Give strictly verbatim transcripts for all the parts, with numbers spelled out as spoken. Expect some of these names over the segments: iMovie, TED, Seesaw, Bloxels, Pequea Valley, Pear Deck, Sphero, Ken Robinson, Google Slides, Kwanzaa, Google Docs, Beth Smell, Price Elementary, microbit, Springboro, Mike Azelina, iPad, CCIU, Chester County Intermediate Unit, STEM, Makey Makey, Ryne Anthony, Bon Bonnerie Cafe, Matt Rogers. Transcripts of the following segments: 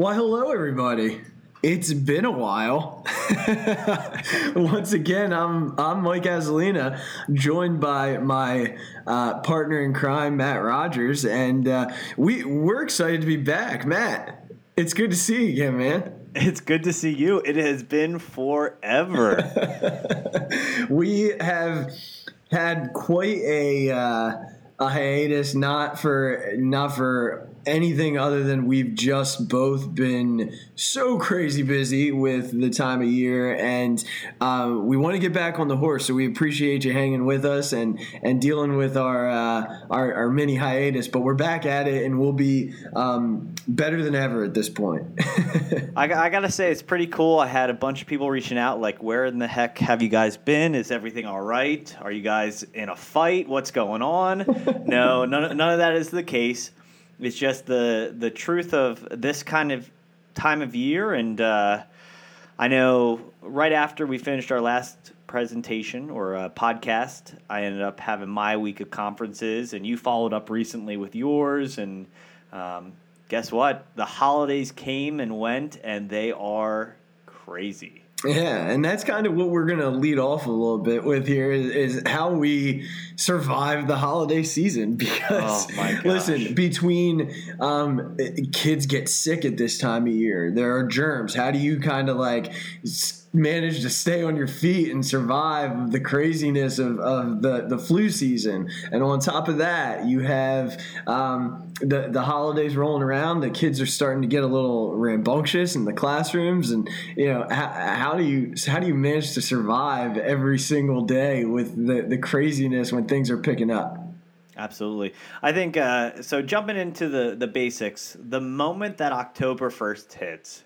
Why, hello, everybody. It's been a while. Once again, I'm I'm Mike Azelina, joined by my uh, partner in crime, Matt Rogers, and uh, we we're excited to be back. Matt, it's good to see you again, man. It's good to see you. It has been forever. We have had quite a uh, a hiatus, not for not for. anything other than we've just both been so crazy busy with the time of year, and uh, we want to get back on the horse. So we appreciate you hanging with us and and dealing with our uh, our, our mini hiatus. But we're back at it, and we'll be um, better than ever at this point. I, I gotta say, it's pretty cool. I had a bunch of people reaching out, like, "Where in the heck have you guys been? Is everything all right? Are you guys in a fight? What's going on?" No, none none of that is the case. It's just the the truth of this kind of time of year, and uh, I know right after we finished our last presentation or uh, podcast, I ended up having my week of conferences, and you followed up recently with yours, and um, guess what? The holidays came and went, and they are crazy. Yeah, and that's kind of what we're going to lead off a little bit with here is, is how we survive the holiday season. Because, oh my gosh, listen, between um, kids get sick at this time of year, there are germs. How do you kind of like manage to stay on your feet and survive the craziness of, of the, the flu season? And on top of that, you have um, the, the holidays rolling around. The kids are starting to get a little rambunctious in the classrooms. And, you know, how, how do you how do you manage to survive every single day with the, the craziness when things are picking up? Absolutely. I think uh, so jumping into the, the basics, the moment that October first hits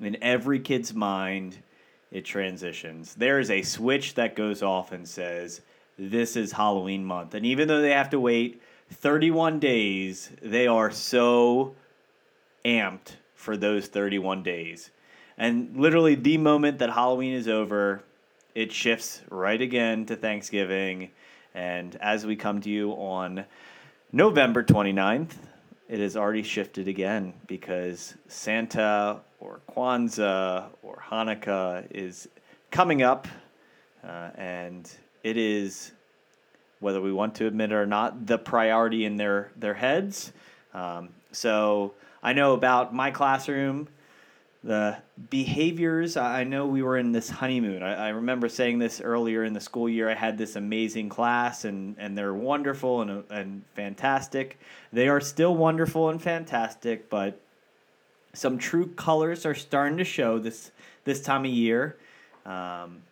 in every kid's mind, it transitions. There is a switch that goes off and says, this is Halloween month. And even though they have to wait thirty-one days, they are so amped for those thirty-one days. And literally the moment that Halloween is over, it shifts right again to Thanksgiving. And as we come to you on November twenty-ninth, it has already shifted again because Santa or Kwanzaa or Hanukkah is coming up, uh, and it is, whether we want to admit it or not, the priority in their, their heads. Um, so I know about my classroom, the behaviors. I know we were in this honeymoon. I, I remember saying this earlier in the school year. I had this amazing class, and, and they're wonderful and and fantastic. They are still wonderful and fantastic, but some true colors are starting to show this this time of year. Um,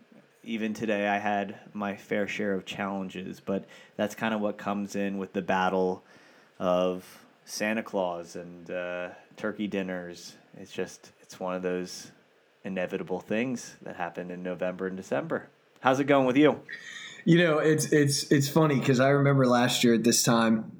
even today, I had my fair share of challenges, but that's kind of what comes in with the battle of Santa Claus and uh, turkey dinners. It's just it's one of those inevitable things that happened in November and December. How's it going with you? You know, it's it's it's funny because I remember last year at this time,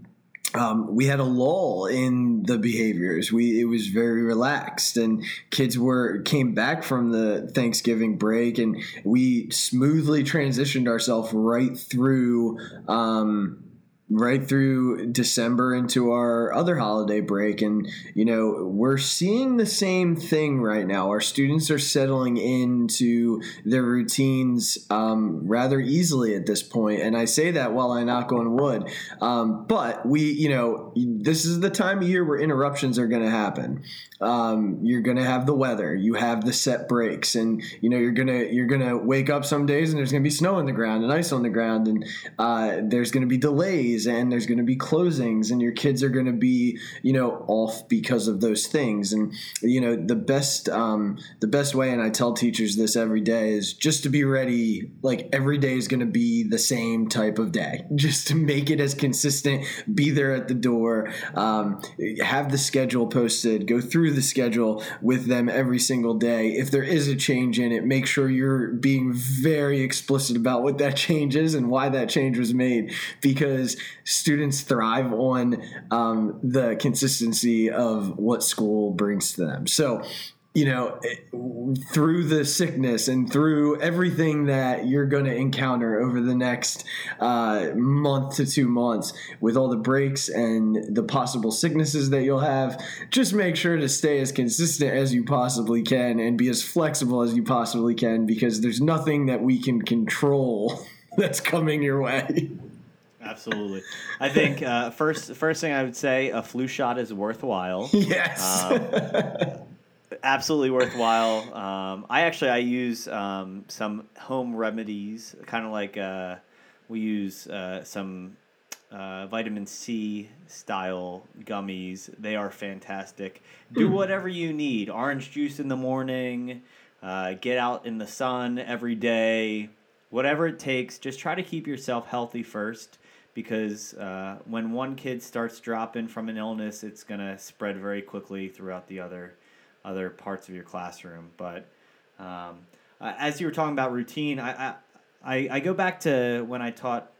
Um, we had a lull in the behaviors. We it was very relaxed, and kids were came back from the Thanksgiving break, and we smoothly transitioned ourselves right through um, right through December into our other holiday break. And you know, we're seeing the same thing right now. Our students are settling into their routines um, rather easily at this point. And I say that while I knock on wood. Um, but we, you know, this is the time of year where interruptions are going to happen. Um, you're going to have the weather, you have the set breaks, and you know, you're going to, you're going to wake up some days and there's going to be snow on the ground and ice on the ground, and uh, there's going to be delays, and there's going to be closings, and your kids are going to be, you know, off because of those things. And, you know, the best, um, the best way, and I tell teachers this every day, is just to be ready. Like, every day is going to be the same type of day, just to make it as consistent, be there at the door, um, have the schedule posted, go through the schedule with them every single day. If there is a change in it, make sure you're being very explicit about what that change is and why that change was made, because students thrive on um, the consistency of what school brings to them. So you know, through the sickness and through everything that you're going to encounter over the next uh, month to two months with all the breaks and the possible sicknesses that you'll have, just make sure to stay as consistent as you possibly can and be as flexible as you possibly can, because there's nothing that we can control that's coming your way. Absolutely. I think uh, first, first thing I would say, a flu shot is worthwhile. Yes. Um, Absolutely worthwhile. Um, I actually I use um, some home remedies, kind of like uh, we use uh, some uh, vitamin C style gummies. They are fantastic. Do whatever you need. Orange juice in the morning. Uh, get out in the sun every day. Whatever it takes. Just try to keep yourself healthy first, because uh, when one kid starts dropping from an illness, it's gonna spread very quickly throughout the other. other parts of your classroom. But um, uh, as you were talking about routine, I, I, I go back to when I taught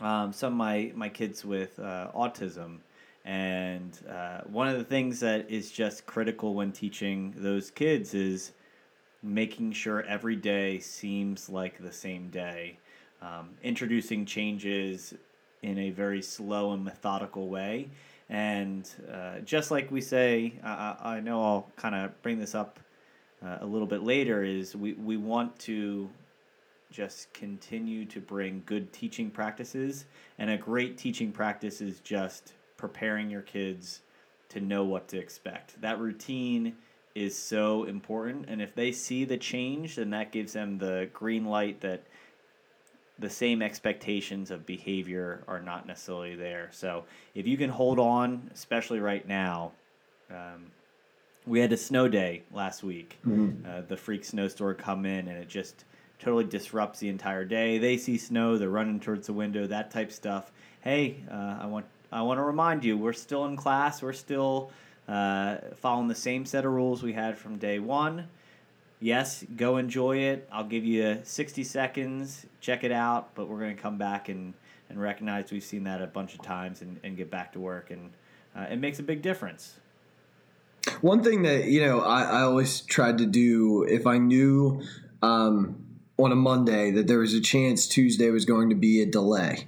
um, some of my, my kids with uh, autism. And uh, one of the things that is just critical when teaching those kids is making sure every day seems like the same day. Um, introducing changes in a very slow and methodical way. And uh, just like we say, uh, I know I'll kind of bring this up uh, a little bit later, is we, we want to just continue to bring good teaching practices. And a great teaching practice is just preparing your kids to know what to expect. That routine is so important. And if they see the change, then that gives them the green light that the same expectations of behavior are not necessarily there. So if you can hold on, especially right now, um, we had a snow day last week. Mm-hmm. Uh, the freak snowstorm come in, and it just totally disrupts the entire day. They see snow, they're running towards the window, that type of stuff. Hey, uh, I want I want to remind you, we're still in class. We're still uh, following the same set of rules we had from day one. Yes, go enjoy it. I'll give you sixty seconds, check it out, but we're going to come back and, and recognize we've seen that a bunch of times and, and get back to work, and uh, it makes a big difference. One thing that, you know, I, I always tried to do, if I knew um, on a Monday that there was a chance Tuesday was going to be a delay,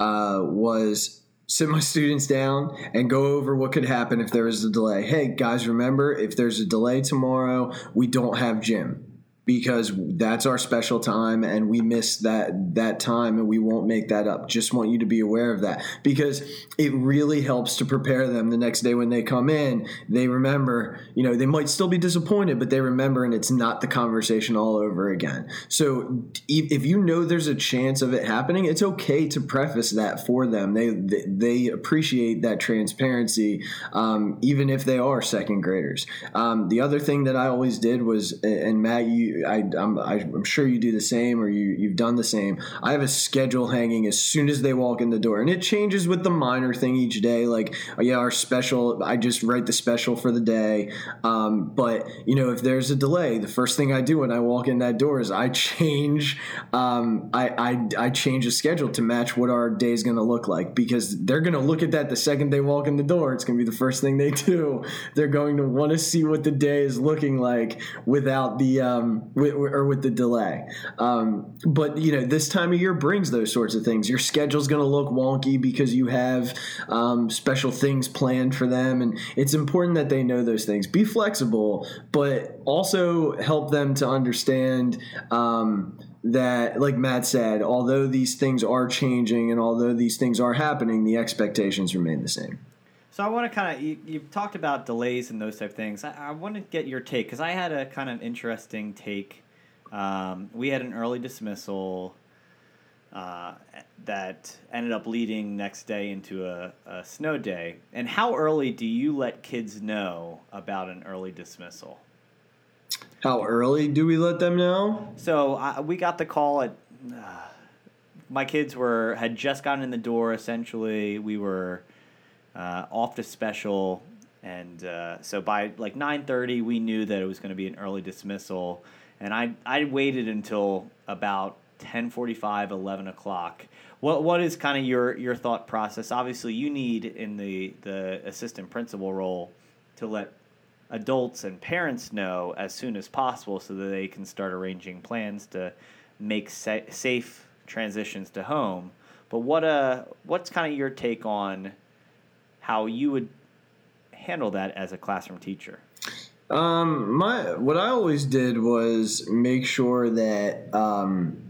uh, was sit my students down and go over what could happen if there was a delay. Hey, guys, remember, if there's a delay tomorrow, we don't have gym because that's our special time and we missed that that time and we won't make that up. Just want you to be aware of that, because it really helps to prepare them the next day when they come in. They remember, you know, they might still be disappointed, but they remember, and it's not the conversation all over again. So if you know there's a chance of it happening, it's okay to preface that for them. They they, they appreciate that transparency, um, even if they are second graders. Um, the other thing that I always did was, and Matt, you, I, I'm, I'm sure you do the same, or you, you've done the same. I have a schedule hanging as soon as they walk in the door, and it changes with the minor thing each day. Like, yeah, our special, I just write the special for the day. Um, but, you know, if there's a delay, the first thing I do when I walk in that door is I change, um, I, I, I change the schedule to match what our day is going to look like, because they're going to look at that the second they walk in the door. It's going to be the first thing they do. They're going to want to see what the day is looking like without the, um, With, or with the delay. Um, but, you know, this time of year brings those sorts of things. Your schedule's going to look wonky because you have um, special things planned for them. And it's important that they know those things. Be flexible, but also help them to understand um, that, like Matt said, although these things are changing and although these things are happening, the expectations remain the same. So I want to kind of, you, you've talked about delays and those type of things. I, I want to get your take, because I had a kind of interesting take. Um, we had an early dismissal uh, that ended up leading next day into a, a snow day. And how early do you let kids know about an early dismissal? How early do we let them know? So I, we got the call at, uh, my kids were, had just gotten in the door essentially. We were Uh, off to special, and uh, so by like nine thirty we knew that it was going to be an early dismissal, and I I waited until about ten forty-five, eleven o'clock. What what is kind of your, your thought process? Obviously, you need in the, the assistant principal role to let adults and parents know as soon as possible so that they can start arranging plans to make sa- safe transitions to home. But what uh, what's kind of your take on how you would handle that as a classroom teacher? Um, my what I always did was make sure that um,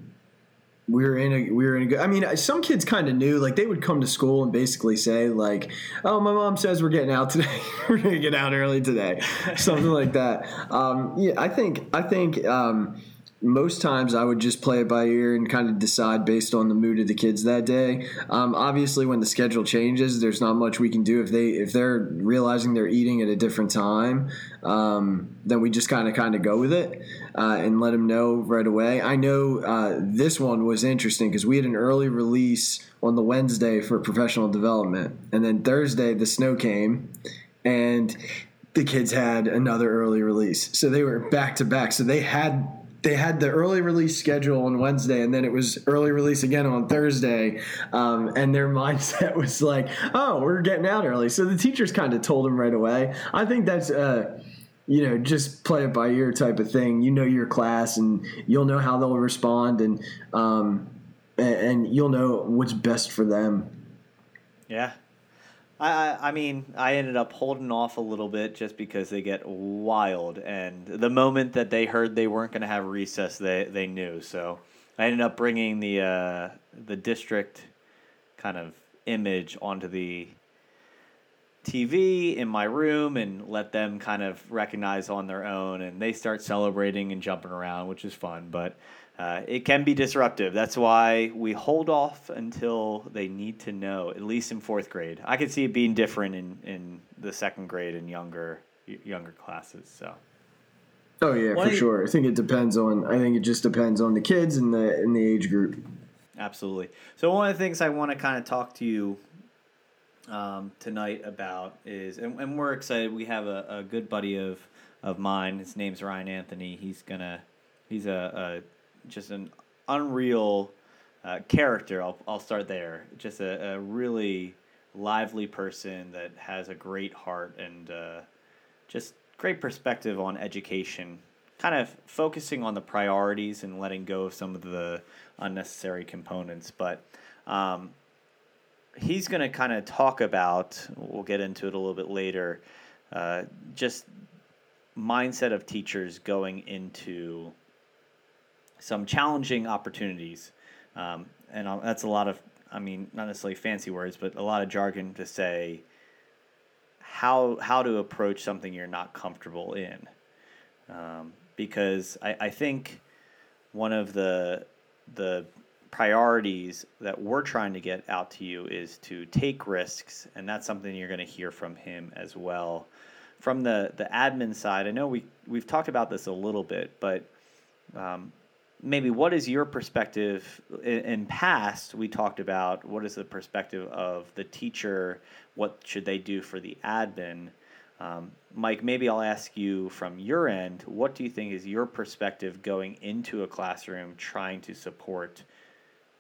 we were in a we were in a good. I mean, some kids kind of knew, like they would come to school and basically say like, "Oh, my mom says we're getting out today. We're gonna get out early today," something like that. Um, yeah, I think I think. Um, Most times I would just play it by ear and kind of decide based on the mood of the kids that day. Um, obviously, when the schedule changes, there's not much we can do if they if they're realizing they're eating at a different time. Um, then we just kind of kind of go with it uh, and let them know right away. I know uh, this one was interesting because we had an early release on the Wednesday for professional development, and then Thursday the snow came and the kids had another early release, so they were back to back. So they had. They had the early release schedule on Wednesday, and then it was early release again on Thursday. Um, and their mindset was like, "Oh, we're getting out early." So the teachers kind of told them right away. I think that's, uh, you know, just play it by ear type of thing. You know your class, and you'll know how they'll respond, and um, and you'll know what's best for them. Yeah. I I mean, I ended up holding off a little bit just because they get wild. And the moment that they heard they weren't going to have recess, they, they knew. So I ended up bringing the uh, the district kind of image onto the T V in my room and let them kind of recognize on their own. And they start celebrating and jumping around, which is fun. But uh, it can be disruptive. That's why we hold off until they need to know, at least in fourth grade. I could see it being different in, in the second grade and younger younger classes. So, oh yeah, what for you, sure. I think it depends on. I think it just depends on the kids and the in the age group. Absolutely. So one of the things I want to kind of talk to you um, tonight about is, and, and we're excited. We have a, a good buddy of of mine. His name's Ryne Anthony. He's gonna. He's a. a just an unreal uh, character. I'll I'll start there. Just a, a really lively person that has a great heart and uh, just great perspective on education, kind of focusing on the priorities and letting go of some of the unnecessary components. But um, he's going to kind of talk about, we'll get into it a little bit later, uh, just mindset of teachers going into some challenging opportunities, um, and I'll, that's a lot of, I mean, not necessarily fancy words, but a lot of jargon to say how how to approach something you're not comfortable in. Um, because I, I think one of the the priorities that we're trying to get out to you is to take risks, and that's something you're going to hear from him as well. From the, the admin side, I know we, we've talked about this a little bit, but um, maybe what is your perspective? In, in past, we talked about what is the perspective of the teacher, what should they do for the admin? Um, Mike, maybe I'll ask you from your end, what do you think is your perspective going into a classroom trying to support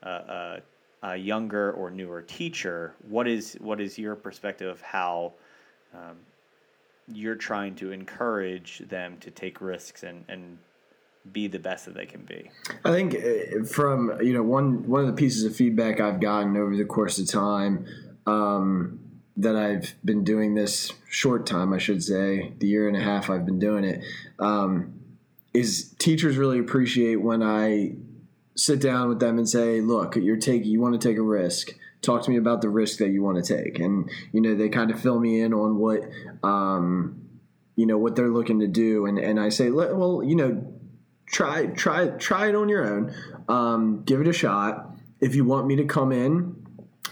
uh, a, a younger or newer teacher? What is what is your perspective of how um, you're trying to encourage them to take risks and, and be the best that they can be? I think from, you know, one, one of the pieces of feedback I've gotten over the course of time um, that I've been doing this short time, I should say, the year and a half I've been doing it, um, is teachers really appreciate when I sit down with them and say, look, you're taking, you want to take a risk. Talk to me about the risk that you want to take. And, you know, they kind of fill me in on what, um, you know, what they're looking to do. And, and I say, well, you know, Try, try, try it on your own. Um, give it a shot. If you want me to come in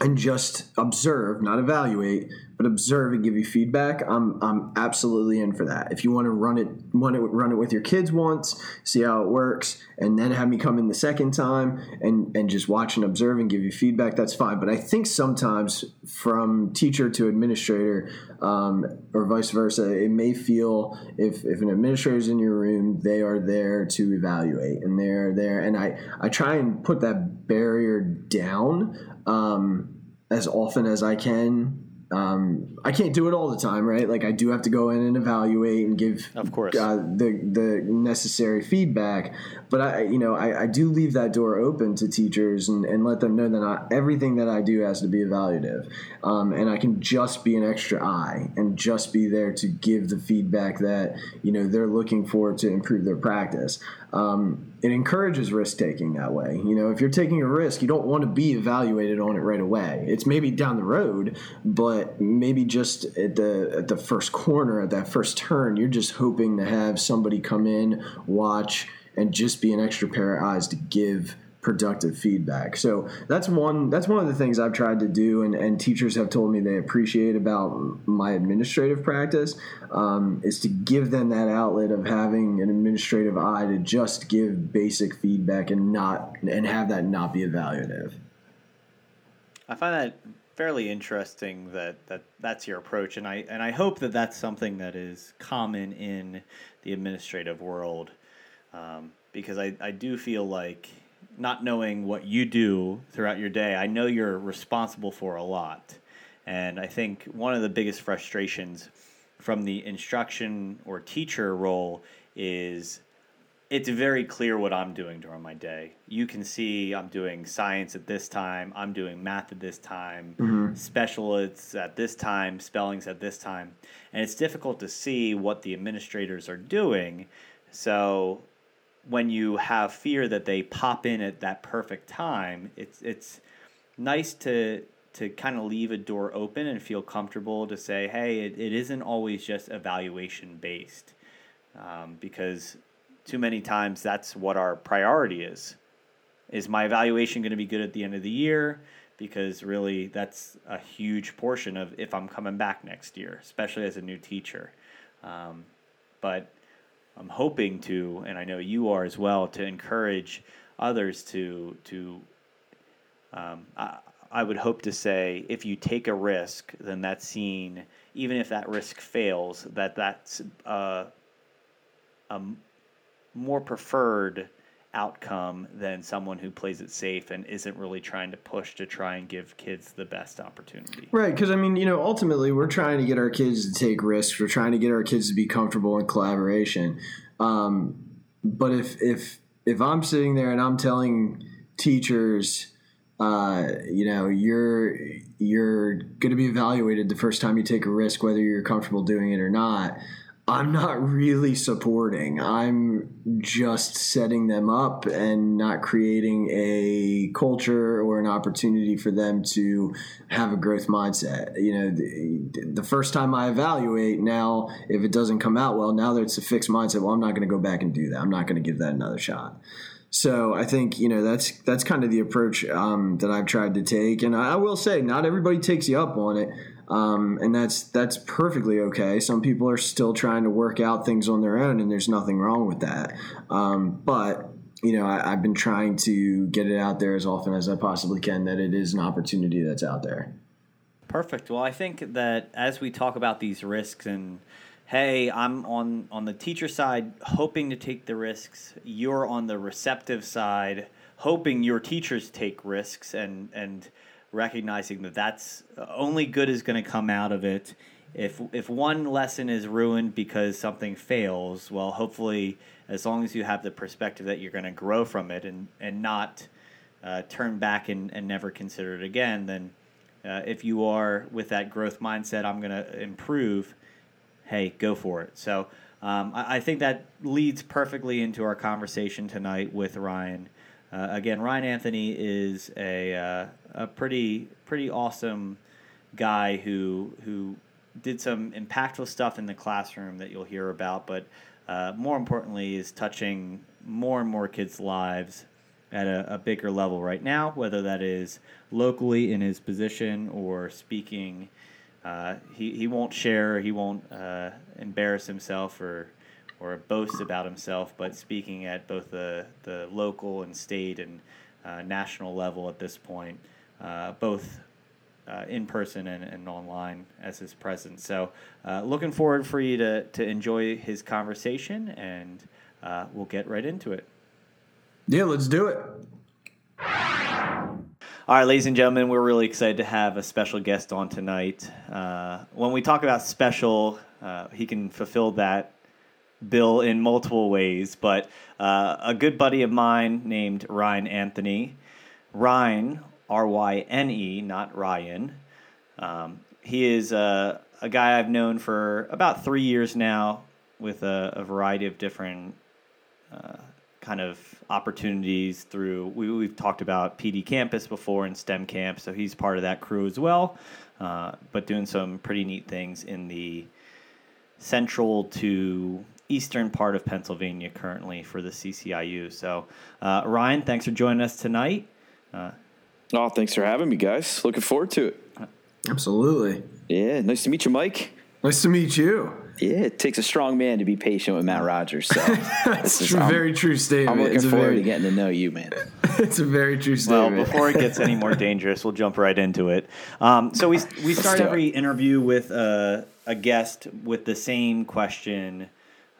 and just observe, not evaluate, but observe and give you feedback, I'm, I'm absolutely in for that. If you want to run it, want to run it with your kids once, see how it works, and then have me come in the second time and, and just watch and observe and give you feedback, that's fine. But I think sometimes from teacher to administrator, um, or vice versa, it may feel if, if an administrator's in your room, they are there to evaluate and they're there. And I, I try and put that barrier down um, as often as I can Um, I can't do it all the time, right? Like I do have to go in and evaluate and give, of course, uh, the the necessary feedback. But I, you know, I, I do leave that door open to teachers and, and let them know that not everything that I do has to be evaluative, um, and I can just be an extra eye and just be there to give the feedback that, you know, they're looking for to improve their practice. Um, it encourages risk taking that way. You know, if you're taking a risk, you don't want to be evaluated on it right away. It's maybe down the road, but maybe just at the at the first corner, at that first turn, you're just hoping to have somebody come in, watch, and just be an extra pair of eyes to give productive feedback. So that's one that's one of the things I've tried to do, and, and teachers have told me they appreciate about my administrative practice, um, is to give them that outlet of having an administrative eye to just give basic feedback and not and have that not be evaluative. I find that fairly interesting that, that that's your approach, and I and I hope that that's something that is common in the administrative world, um, because I, I do feel like not knowing what you do throughout your day, I know you're responsible for a lot. And I think one of the biggest frustrations from the instruction or teacher role is it's very clear what I'm doing during my day. You can see I'm doing science at this time, I'm doing math at this time, mm-hmm. special eds at this time, spellings at this time. And it's difficult to see what the administrators are doing. So when you have fear that they pop in at that perfect time, it's it's nice to to kind of leave a door open and feel comfortable to say, hey, it, it isn't always just evaluation based, um, because too many times that's what our priority is. Is my evaluation going to be good at the end of the year? Because really that's a huge portion of if I'm coming back next year, especially as a new teacher. Um, but I'm hoping to, and I know you are as well, to encourage others to, to um, I, I would hope to say, if you take a risk, then that's seen, even if that risk fails, that that's uh, a more preferred outcome than someone who plays it safe and isn't really trying to push to try and give kids the best opportunity. Right, because, I mean, you know, ultimately we're trying to get our kids to take risks. We're trying to get our kids to be comfortable in collaboration. Um, but if if if I'm sitting there and I'm telling teachers, uh, you know, you're you're going to be evaluated the first time you take a risk, whether you're comfortable doing it or not, I'm not really supporting. I'm just setting them up and not creating a culture or an opportunity for them to have a growth mindset. You know, the, the first time I evaluate now, if it doesn't come out well, now that it's a fixed mindset, well, I'm not going to go back and do that. I'm not going to give that another shot. So I think, you know, that's that's kind of the approach um, that I've tried to take. And I, I will say, not everybody takes you up on it. Um, and that's that's perfectly okay. Some people are still trying to work out things on their own, and there's nothing wrong with that. Um, but, you know, I, I've been trying to get it out there as often as I possibly can that it is an opportunity that's out there. Perfect. Well, I think that as we talk about these risks and, hey, I'm on, on the teacher side hoping to take the risks, you're on the receptive side hoping your teachers take risks and and recognizing that that's only good is going to come out of it. If if one lesson is ruined because something fails, well, hopefully, as long as you have the perspective that you're going to grow from it and, and not uh, turn back and, and never consider it again, then uh, if you are with that growth mindset, I'm going to improve, hey, go for it. So um, I, I think that leads perfectly into our conversation tonight with Ryan. Uh, again, Ryne Anthony is a uh, a pretty pretty awesome guy who who did some impactful stuff in the classroom that you'll hear about, but uh, more importantly is touching more and more kids' lives at a, a bigger level right now, whether that is locally in his position or speaking. Uh, he, he won't share, he won't uh, embarrass himself or or boasts about himself, but speaking at both the, the local and state and uh, national level at this point, uh, both uh, in person and, and online as his presence. So uh, looking forward for you to, to enjoy his conversation, and uh, we'll get right into it. Yeah, let's do it. All right, ladies and gentlemen, we're really excited to have a special guest on tonight. Uh, when we talk about special, uh, he can fulfill that bill in multiple ways, but uh, a good buddy of mine named Ryne Anthony. Ryne, R Y N E, not Ryan. Um, he is a, a guy I've known for about three years now with a, a variety of different uh, kind of opportunities through, we, we've talked about P D Campus before and STEM Camp, so he's part of that crew as well, uh, but doing some pretty neat things in the central to eastern part of Pennsylvania currently for the C C I U. So, uh, Ryne, thanks for joining us tonight. Uh, oh, thanks for having me, guys. Looking forward to it. Absolutely. Yeah, nice to meet you, Mike. Nice to meet you. Yeah, it takes a strong man to be patient with Matt Rogers. So That's a very true statement. I'm looking it's forward very, to getting to know you, man. It's a very true statement. Well, before it gets any more dangerous, we'll jump right into it. Um, so we we start every interview with a, a guest with the same question.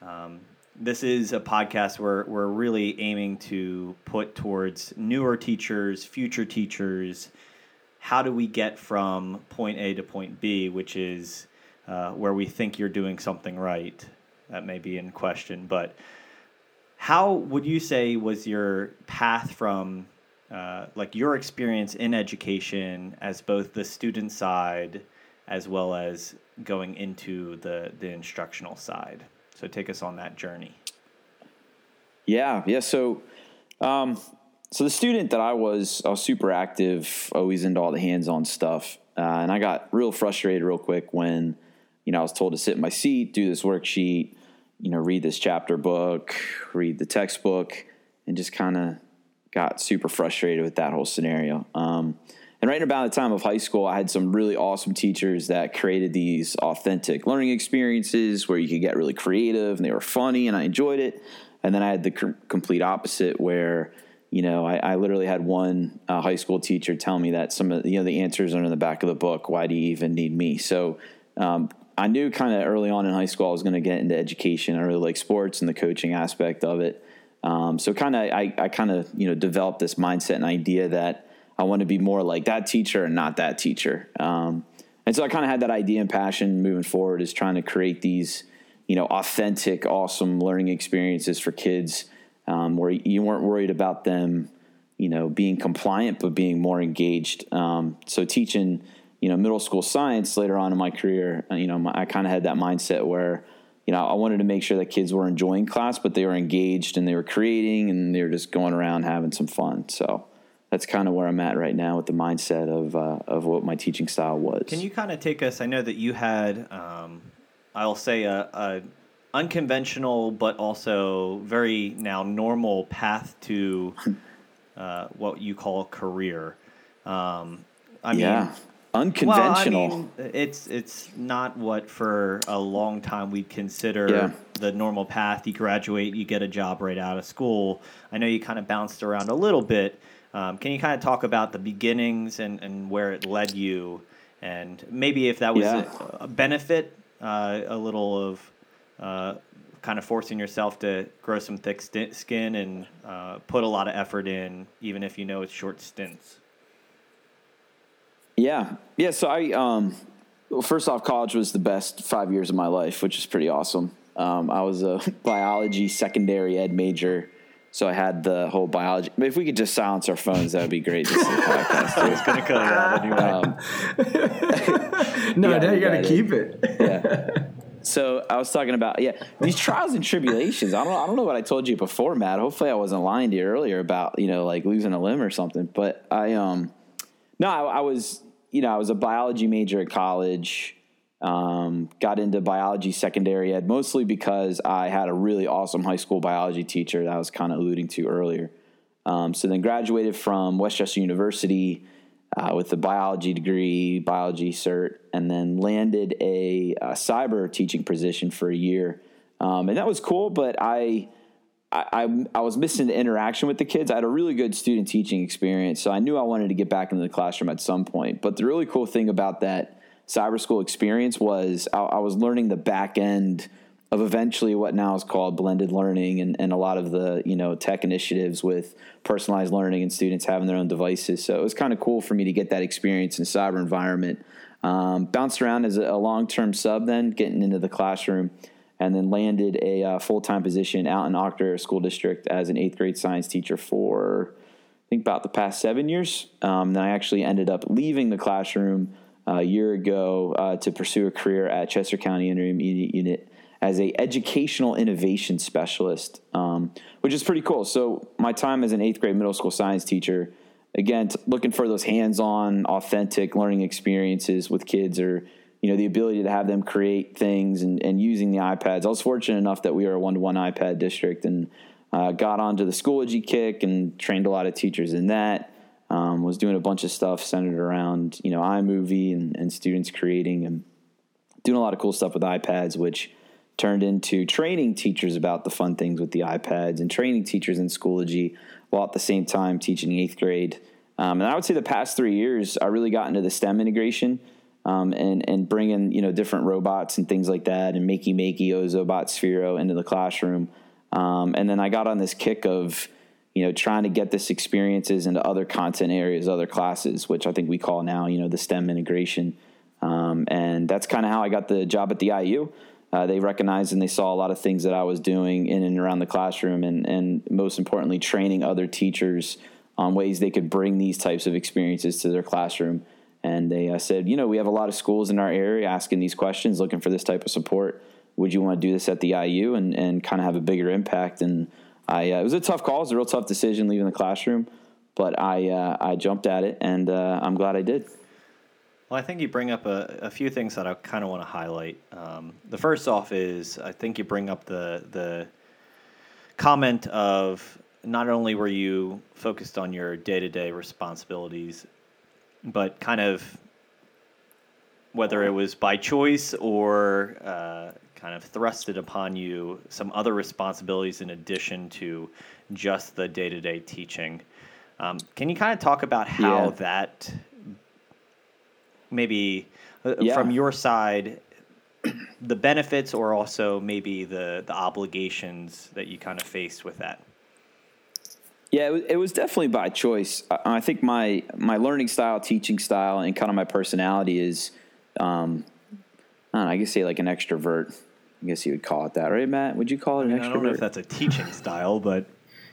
Um, this is a podcast where we're really aiming to put towards newer teachers, future teachers. How do we get from point A to point B, which is uh, where we think you're doing something right? That may be in question, but how would you say was your path from uh, like your experience in education as both the student side as well as going into the, the instructional side? So take us on that journey. Yeah, yeah. So, um, so the student that I was, I was super active, always into all the hands-on stuff, uh, and I got real frustrated real quick when, you know, I was told to sit in my seat, do this worksheet, you know, read this chapter book, read the textbook, and just kind of got super frustrated with that whole scenario. Um, and right about the time of high school, I had some really awesome teachers that created these authentic learning experiences where you could get really creative and they were funny and I enjoyed it. And then I had the c- complete opposite where, you know, I, I literally had one uh, high school teacher tell me that some of you know, the answers are in the back of the book. Why do you even need me? So um, I knew kind of early on in high school I was going to get into education. I really like sports and the coaching aspect of it. Um, so kind of I, I kind of, you know, developed this mindset and idea that I want to be more like that teacher and not that teacher. Um, and so I kind of had that idea and passion moving forward is trying to create these, you know, authentic, awesome learning experiences for kids um, where you weren't worried about them, you know, being compliant, but being more engaged. Um, so teaching, you know, middle school science later on in my career, you know, my, I kind of had that mindset where, you know, I wanted to make sure that kids were enjoying class, but they were engaged and they were creating and they were just going around having some fun. So that's kind of where I'm at right now with the mindset of uh, of what my teaching style was. Can you kind of take us, I know that you had, um, I'll say, a, a unconventional but also very now normal path to uh, what you call career. Um, I yeah, mean, unconventional. Well, I mean, it's, it's not what for a long time we'd consider yeah. the normal path. You graduate, you get a job right out of school. I know you kind of bounced around a little bit. Um, can you kind of talk about the beginnings and, and where it led you and maybe if that was yeah. a, a benefit, uh, a little of uh, kind of forcing yourself to grow some thick st- skin and uh, put a lot of effort in, even if you know it's short stints? Yeah. Yeah. So I, um, well, first off, college was the best five years of my life, which is pretty awesome. Um, I was a biology secondary ed major. So I had the whole biology. If we could just silence our phones, that would be great. This is a podcast. I was going to cut it out anyway. Um, no, yeah, now you got to keep it. it. Yeah. So I was talking about, yeah, these trials and tribulations. I don't, I don't know what I told you before, Matt. Hopefully I wasn't lying to you earlier about, you know, like losing a limb or something. But I, um, no, I, I was, you know, I was a biology major at college. Um, got into biology secondary ed mostly because I had a really awesome high school biology teacher that I was kind of alluding to earlier. Um, so then graduated from Westchester University uh, with a biology degree, biology cert, and then landed a, a cyber teaching position for a year. Um, and that was cool, but I, I, I, I was missing the interaction with the kids. I had a really good student teaching experience, so I knew I wanted to get back into the classroom at some point. But the really cool thing about that cyber school experience was I, I was learning the back end of eventually what now is called blended learning and, and a lot of the, you know, tech initiatives with personalized learning and students having their own devices. So it was kind of cool for me to get that experience in a cyber environment. Um, bounced around as a long-term sub then, getting into the classroom, and then landed a uh, full-time position out in Octorara School District as an eighth grade science teacher for, I think, about the past seven years. Um, then I actually ended up leaving the classroom a year ago uh, to pursue a career at Chester County Intermediate Unit as a educational innovation specialist, um, which is pretty cool. So my time as an eighth grade middle school science teacher, again, t- looking for those hands-on, authentic learning experiences with kids, or, you know, the ability to have them create things and, and using the iPads. I was fortunate enough that we were a one-to-one iPad district, and uh, got onto the Schoology kick and trained a lot of teachers in that. Um, was doing a bunch of stuff centered around, you know, iMovie and, and students creating and doing a lot of cool stuff with iPads, which turned into training teachers about the fun things with the iPads and training teachers in Schoology while at the same time teaching eighth grade. Um, and I would say the past three years, I really got into the STEM integration um, and, and bringing, you know, different robots and things like that, and Makey Makey, Ozobot, Sphero into the classroom. Um, and then I got on this kick of, you know, trying to get this experiences into other content areas, other classes, which I think we call now, you know, the STEM integration. Um, and that's kind of how I got the job at the I U. Uh, they recognized and they saw a lot of things that I was doing in and around the classroom, and, and most importantly, training other teachers on ways they could bring these types of experiences to their classroom. And they uh, said, you know, we have a lot of schools in our area asking these questions, looking for this type of support. Would you want to do this at the I U and, and kind of have a bigger impact? And I, uh, it was a tough call. It was a real tough decision leaving the classroom, but I, uh, I jumped at it, and uh, I'm glad I did. Well, I think you bring up a, a few things that I kind of want to highlight. Um, the first off is I think you bring up the the comment of not only were you focused on your day-to-day responsibilities, but kind of whether it was by choice or uh, kind of thrusted upon you some other responsibilities in addition to just the day-to-day teaching. Um, can you kind of talk about how yeah. that... maybe yeah. from your side, the benefits or also maybe the, the obligations that you kind of faced with that? Yeah, it, it was definitely by choice. I, I think my, my learning style, teaching style, and kind of my personality is, um, I don't know, I guess say like an extrovert. I guess you would call it that, right, Matt? Would you call it an I mean, extrovert? I don't know if that's a teaching style, but...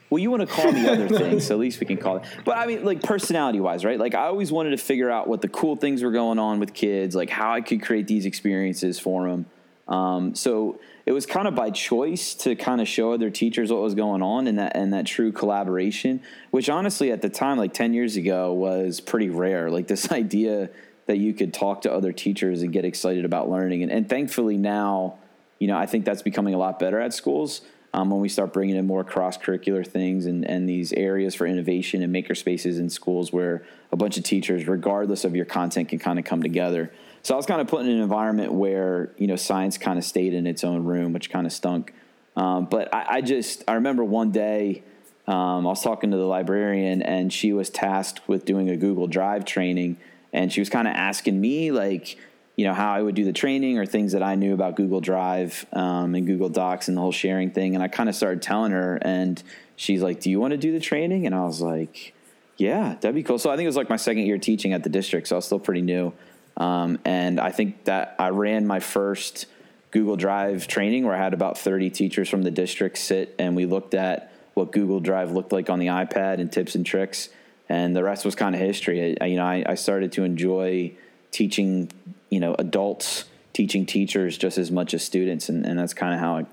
Well, you want to call me other things, so at least we can call it. But I mean, like personality-wise, right? Like I always wanted to figure out what the cool things were going on with kids, like how I could create these experiences for them. Um, so it was kind of by choice to kind of show other teachers what was going on, and that and that true collaboration, which honestly at the time, like ten years ago, was pretty rare. Like this idea that you could talk to other teachers and get excited about learning. And, and thankfully now, you know, I think that's becoming a lot better at schools. Um, when we start bringing in more cross-curricular things and, and these areas for innovation and maker spaces in schools where a bunch of teachers, regardless of your content, can kind of come together. So I was kind of put in an environment where, you know, science kind of stayed in its own room, which kind of stunk. Um, but I, I just, I remember one day um, I was talking to the librarian, and she was tasked with doing a Google Drive training. And she was kind of asking me, like, you know, how I would do the training or things that I knew about Google Drive um, and Google Docs and the whole sharing thing. And I kind of started telling her, and she's like, do you want to do the training? And I was like, yeah, that'd be cool. So I think it was like my second year teaching at the district, so I was still pretty new. Um, and I think that I ran my first Google Drive training where I had about thirty teachers from the district sit, and we looked at what Google Drive looked like on the iPad and tips and tricks. And the rest was kind of history. I, you know, I, I started to enjoy teaching, you know, adults, teaching teachers just as much as students. And, and that's kind of how I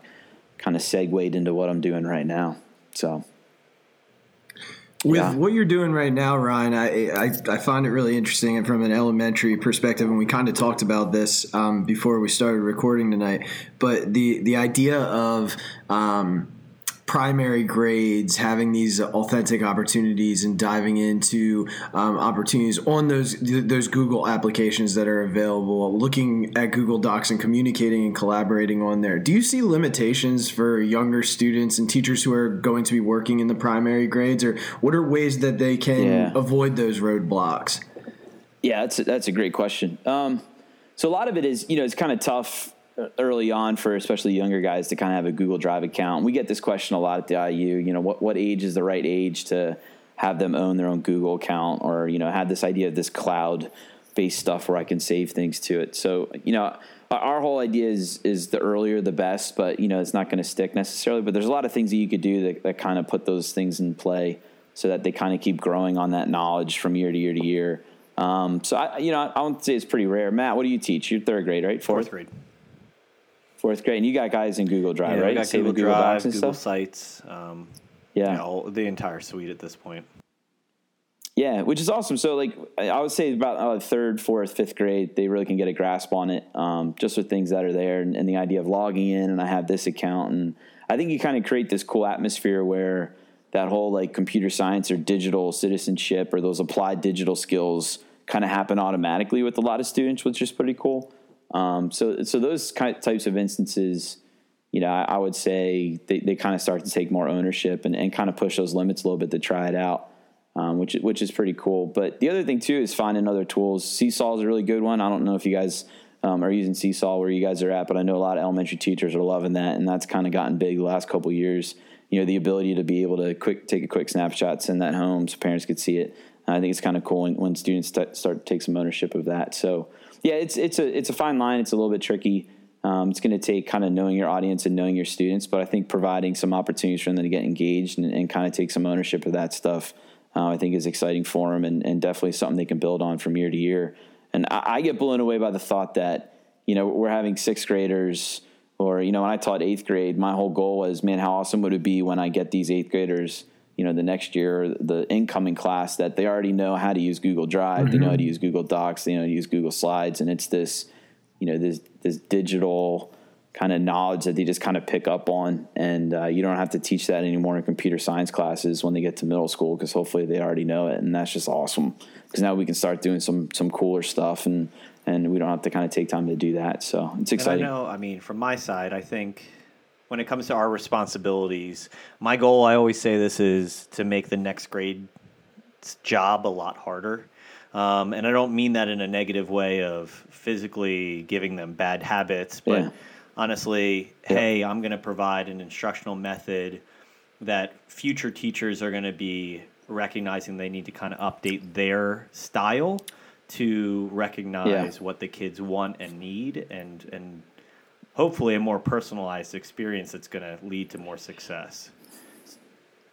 kind of segued into what I'm doing right now. So with yeah. what you're doing right now, Ryne, I, I, I find it really interesting. And from an elementary perspective, and we kind of talked about this um, before we started recording tonight, but the, the idea of, um, primary grades, having these authentic opportunities and diving into um, opportunities on those those Google applications that are available, looking at Google Docs and communicating and collaborating on there. Do you see limitations for younger students and teachers who are going to be working in the primary grades, or what are ways that they can yeah. avoid those roadblocks? Yeah, that's a, that's a great question. Um, so a lot of it is, you know, it's kind of tough early on for especially younger guys to kind of have a Google Drive account. We get this question a lot at the I U, you know, what, what age is the right age to have them own their own Google account, or, you know, I had this idea of this cloud-based stuff where I can save things to it. So, you know, our whole idea is is the earlier the best, but, you know, it's not going to stick necessarily. But there's a lot of things that you could do that, that kind of put those things in play so that they kind of keep growing on that knowledge from year to year to year. Um, so, I, you know, I wouldn't say it's pretty rare. Matt, what do you teach? You're third grade, right? Fourth, Fourth grade. Fourth grade. And you got guys in Google Drive, yeah, right? Got Google, Google Drive, Docs and Google stuff? Sites. Um, yeah. You know, the entire suite at this point. Yeah, which is awesome. So, like, I would say about uh, third, fourth, fifth grade, they really can get a grasp on it, um, just with things that are there and, and the idea of logging in and I have this account. And I think you kind of create this cool atmosphere where that whole, like, computer science or digital citizenship or those applied digital skills kind of happen automatically with a lot of students, which is pretty cool. Um, so so those kind of types of instances, you know, I, I would say they, they kind of start to take more ownership and, and kind of push those limits a little bit to try it out. Um, which which is pretty cool. But the other thing, too, is finding other tools. Seesaw is a really good one. I don't know if you guys um, are using Seesaw where you guys are at, but I know a lot of elementary teachers are loving that, and that's kind of gotten big the last couple of years. You know, the ability to be able to quick take a quick snapshot, send that home so parents could see it. And I think it's kind of cool when, when students t- start to take some ownership of that. So, yeah, it's it's a it's a fine line. It's a little bit tricky. Um, it's going to take kind of knowing your audience and knowing your students, but I think providing some opportunities for them to get engaged and, and kind of take some ownership of that stuff Uh, I think is exciting for them and, and definitely something they can build on from year to year. And I, I get blown away by the thought that, you know, we're having sixth graders or, you know, when I taught eighth grade, my whole goal was, man, how awesome would it be when I get these eighth graders, you know, the next year, the incoming class, that they already know how to use Google Drive, mm-hmm. they know how to use Google Docs, they know how to use Google Slides. And it's this, you know, this, this digital kind of knowledge that they just kind of pick up on, and uh, you don't have to teach that anymore in computer science classes when they get to middle school, because hopefully they already know it. And that's just awesome, because now we can start doing some some cooler stuff, and and we don't have to kind of take time to do that. So it's exciting. And I know, I mean, from my side, I think when it comes to our responsibilities, my goal, I always say this, is to make the next grade's job a lot harder. Um, and I don't mean that in a negative way of physically giving them bad habits, but yeah. Honestly, yeah. Hey, I'm going to provide an instructional method that future teachers are going to be recognizing they need to kind of update their style to recognize yeah. what the kids want and need, and and hopefully a more personalized experience that's going to lead to more success.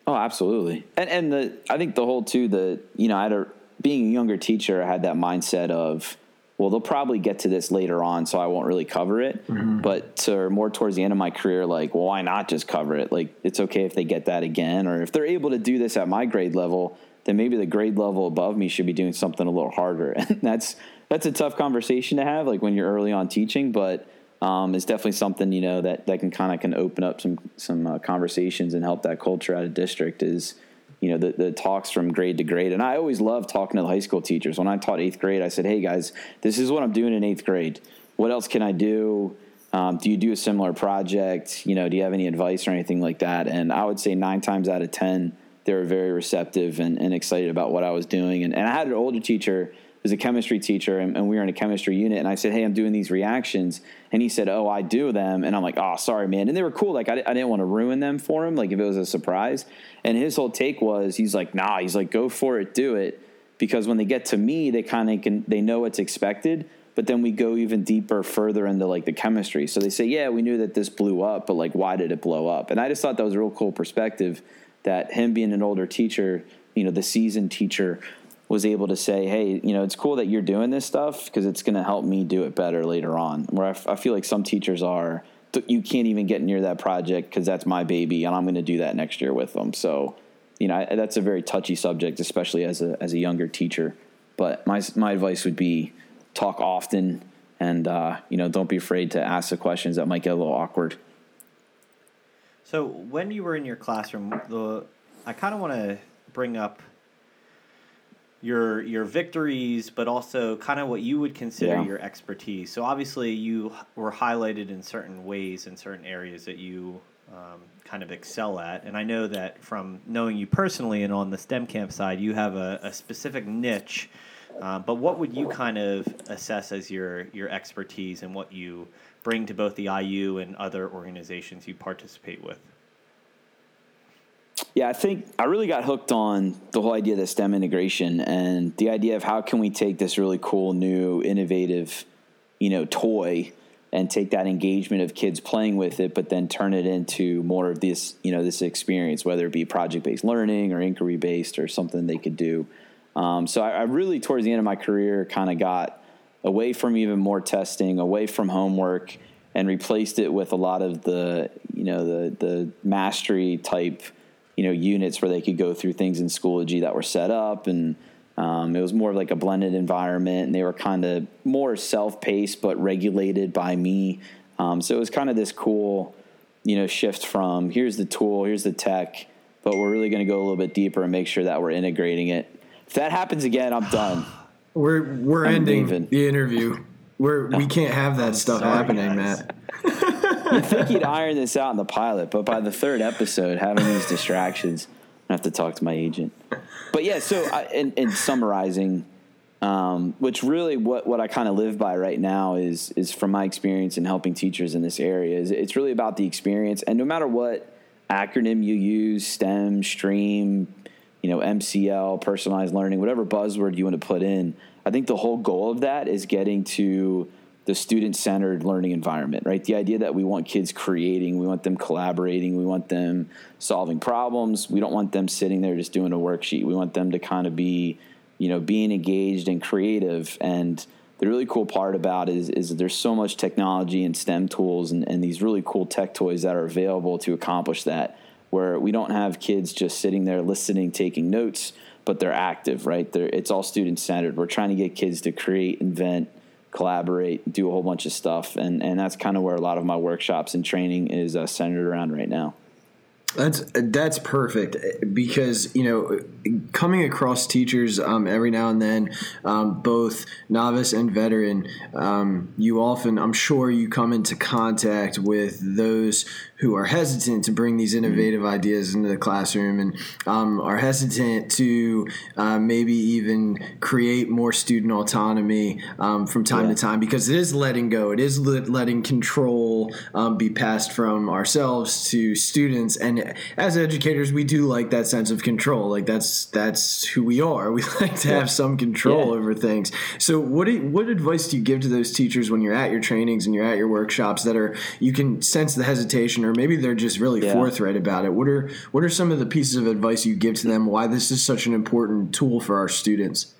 Oh, absolutely. And and the I think the whole, too, the, you know, I had a, being a younger teacher, I had that mindset of, well, they'll probably get to this later on, so I won't really cover it. Mm-hmm. But to, more towards the end of my career, like, well, why not just cover it? Like, it's okay if they get that again, or if they're able to do this at my grade level, then maybe the grade level above me should be doing something a little harder. And that's that's a tough conversation to have, like, when you're early on teaching. But um, it's definitely something, you know, that, that can kind of can open up some some uh, conversations and help that culture out of district is, you know, the, the talks from grade to grade. And I always love talking to the high school teachers. When I taught eighth grade, I said, hey, guys, this is what I'm doing in eighth grade. What else can I do? Um, do you do a similar project? You know, do you have any advice or anything like that? And I would say nine times out of ten, they were very receptive and, and excited about what I was doing. And, and I had an older teacher who was a chemistry teacher, and, and we were in a chemistry unit. And I said, hey, I'm doing these reactions. And he said, oh, I do them. And I'm like, oh, sorry, man. And they were cool. Like, I, I didn't want to ruin them for him, like, if it was a surprise. And his whole take was, he's like, nah, he's like, go for it, do it. Because when they get to me, they kind of can, they know what's expected. But then we go even deeper, further into, like, the chemistry. So they say, yeah, we knew that this blew up, but, like, why did it blow up? And I just thought that was a real cool perspective, that him being an older teacher, you know, the seasoned teacher, was able to say, hey, you know, it's cool that you're doing this stuff, because it's going to help me do it better later on. Where I, f- I feel like some teachers are, you can't even get near that project because that's my baby, and I'm going to do that next year with them. So, you know, I, that's a very touchy subject, especially as a as a younger teacher. But my my advice would be talk often, and, uh, you know, don't be afraid to ask the questions that might get a little awkward. So when you were in your classroom, the I kind of want to bring up your your victories, but also kind of what you would consider yeah. your expertise. So obviously you were highlighted in certain ways in certain areas that you um, kind of excel at. And I know that from knowing you personally and on the STEM camp side, you have a, a specific niche Uh, but what would you kind of assess as your, your expertise and what you bring to both the I U and other organizations you participate with? Yeah, I think I really got hooked on the whole idea of the STEM integration and the idea of how can we take this really cool, new, innovative, you know, toy and take that engagement of kids playing with it, but then turn it into more of this, you know, this experience, whether it be project-based learning or inquiry-based or something they could do. Um, so I, I really, towards the end of my career, kind of got away from even more testing, away from homework, and replaced it with a lot of the, you know, the the mastery type, you know, units where they could go through things in Schoology that were set up, and um, it was more like a blended environment, and they were kind of more self-paced but regulated by me. Um, so it was kind of this cool, you know, shift from here's the tool, here's the tech, but we're really going to go a little bit deeper and make sure that we're integrating it. If that happens again, I'm done. We're we're I'm ending leaving. The interview. We're no. we can't have that stuff Sorry, happening, guys. Matt. You'd think you'd iron this out in the pilot, but by the third episode, having these distractions, I have to talk to my agent. But yeah, so I, and, and summarizing, um, which really what, what I kind of live by right now is is from my experience in helping teachers in this area. Is it's really about the experience, and no matter what acronym you use, STEM, STREAM, you know, M C L, personalized learning, whatever buzzword you want to put in, I think the whole goal of that is getting to the student-centered learning environment, right? The idea that we want kids creating, we want them collaborating, we want them solving problems. We don't want them sitting there just doing a worksheet. We want them to kind of be, you know, being engaged and creative. And the really cool part about it is, is that there's so much technology and STEM tools and, and these really cool tech toys that are available to accomplish that, where we don't have kids just sitting there listening, taking notes, but they're active, right? They're, it's all student-centered. We're trying to get kids to create, invent, collaborate, do a whole bunch of stuff. And, and that's kind of where a lot of my workshops and training is uh, centered around right now. That's, that's perfect because, you know, coming across teachers um, every now and then, um, both novice and veteran, um, you often, I'm sure you come into contact with those who are hesitant to bring these innovative mm-hmm. ideas into the classroom and um, are hesitant to uh, maybe even create more student autonomy um, from time yeah. to time because it is letting go. It is letting control um, be passed from ourselves to students. And as educators, we do like that sense of control. Like that's that's who we are. We like to have some control yeah. over things. So what do you, what advice do you give to those teachers when you're at your trainings and you're at your workshops that are you can sense the hesitation or maybe they're just really yeah. forthright about it? What are what are some of the pieces of advice you give to them? Why this is such an important tool for our students?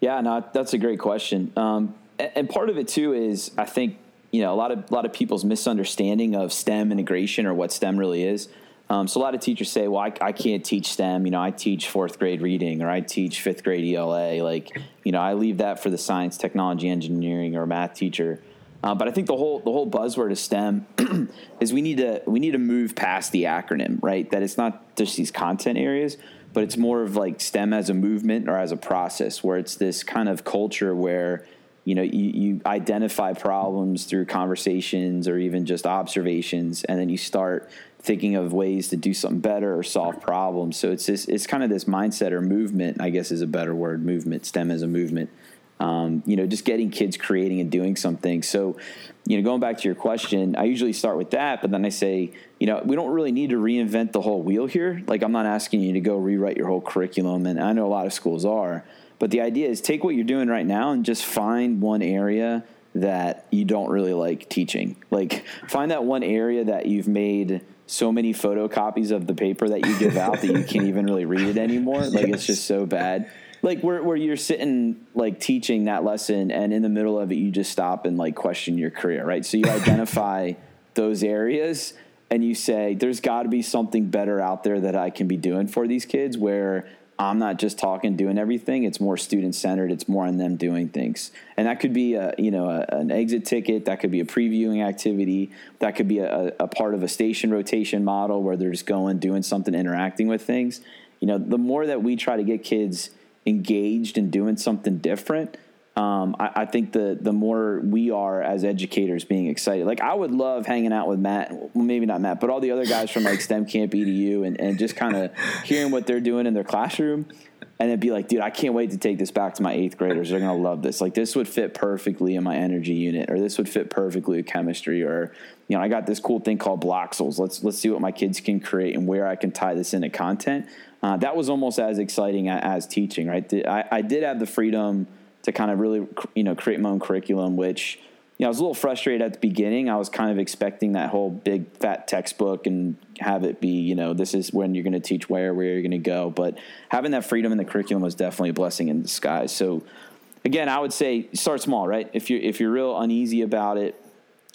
Yeah, no, that's a great question. Um, and part of it too is I think. You know, a lot of a lot of people's misunderstanding of STEM integration or what STEM really is. Um, so a lot of teachers say, well, I, I can't teach STEM. You know, I teach fourth grade reading or I teach fifth grade E L A. Like, you know, I leave that for the science, technology, engineering or math teacher. Uh, but I think the whole the whole buzzword of STEM is we need to we need to move past the acronym, right? That it's not just these content areas, but it's more of like STEM as a movement or as a process where it's this kind of culture where you know, you, you identify problems through conversations or even just observations, and then you start thinking of ways to do something better or solve problems. So it's this, it's kind of this mindset or movement, I guess is a better word, movement, STEM as a movement, um, you know, just getting kids creating and doing something. So, you know, going back to your question, I usually start with that, but then I say, you know, we don't really need to reinvent the whole wheel here. Like I'm not asking you to go rewrite your whole curriculum, and I know a lot of schools are, but the idea is take what you're doing right now and just find one area that you don't really like teaching. Like find that one area that you've made so many photocopies of the paper that you give out that you can't even really read it anymore. Like yes. It's just so bad. Like where, where you're sitting like teaching that lesson and in the middle of it, you just stop and like question your career, right? So you identify those areas and you say, there's gotta be something better out there that I can be doing for these kids where I'm not just talking, doing everything. It's more student-centered. It's more on them doing things. And that could be, a, you know, a, an exit ticket. That could be a previewing activity. That could be a, a part of a station rotation model where they're just going, doing something, interacting with things. You know, the more that we try to get kids engaged in doing something different, um, I, I think the the more we are as educators being excited. Like I would love hanging out with Matt, well, maybe not Matt, but all the other guys from like STEM Camp E D U and, and just kind of hearing what they're doing in their classroom. and then be like, dude, I can't wait to take this back to my eighth graders. They're going to love this. Like, this would fit perfectly in my energy unit, or this would fit perfectly with chemistry, or, you know, I got this cool thing called Bloxels. Let's, let's see what my kids can create and where I can tie this into content. Uh, that was almost as exciting as teaching, right? I, I did have the freedom to kind of really, you know, create my own curriculum, which, you know, I was a little frustrated at the beginning. I was kind of expecting that whole big fat textbook and have it be, you know, this is when you're going to teach where, where you're going to go. But having that freedom in the curriculum was definitely a blessing in disguise. So again, I would say start small, right? If you're, if you're real uneasy about it,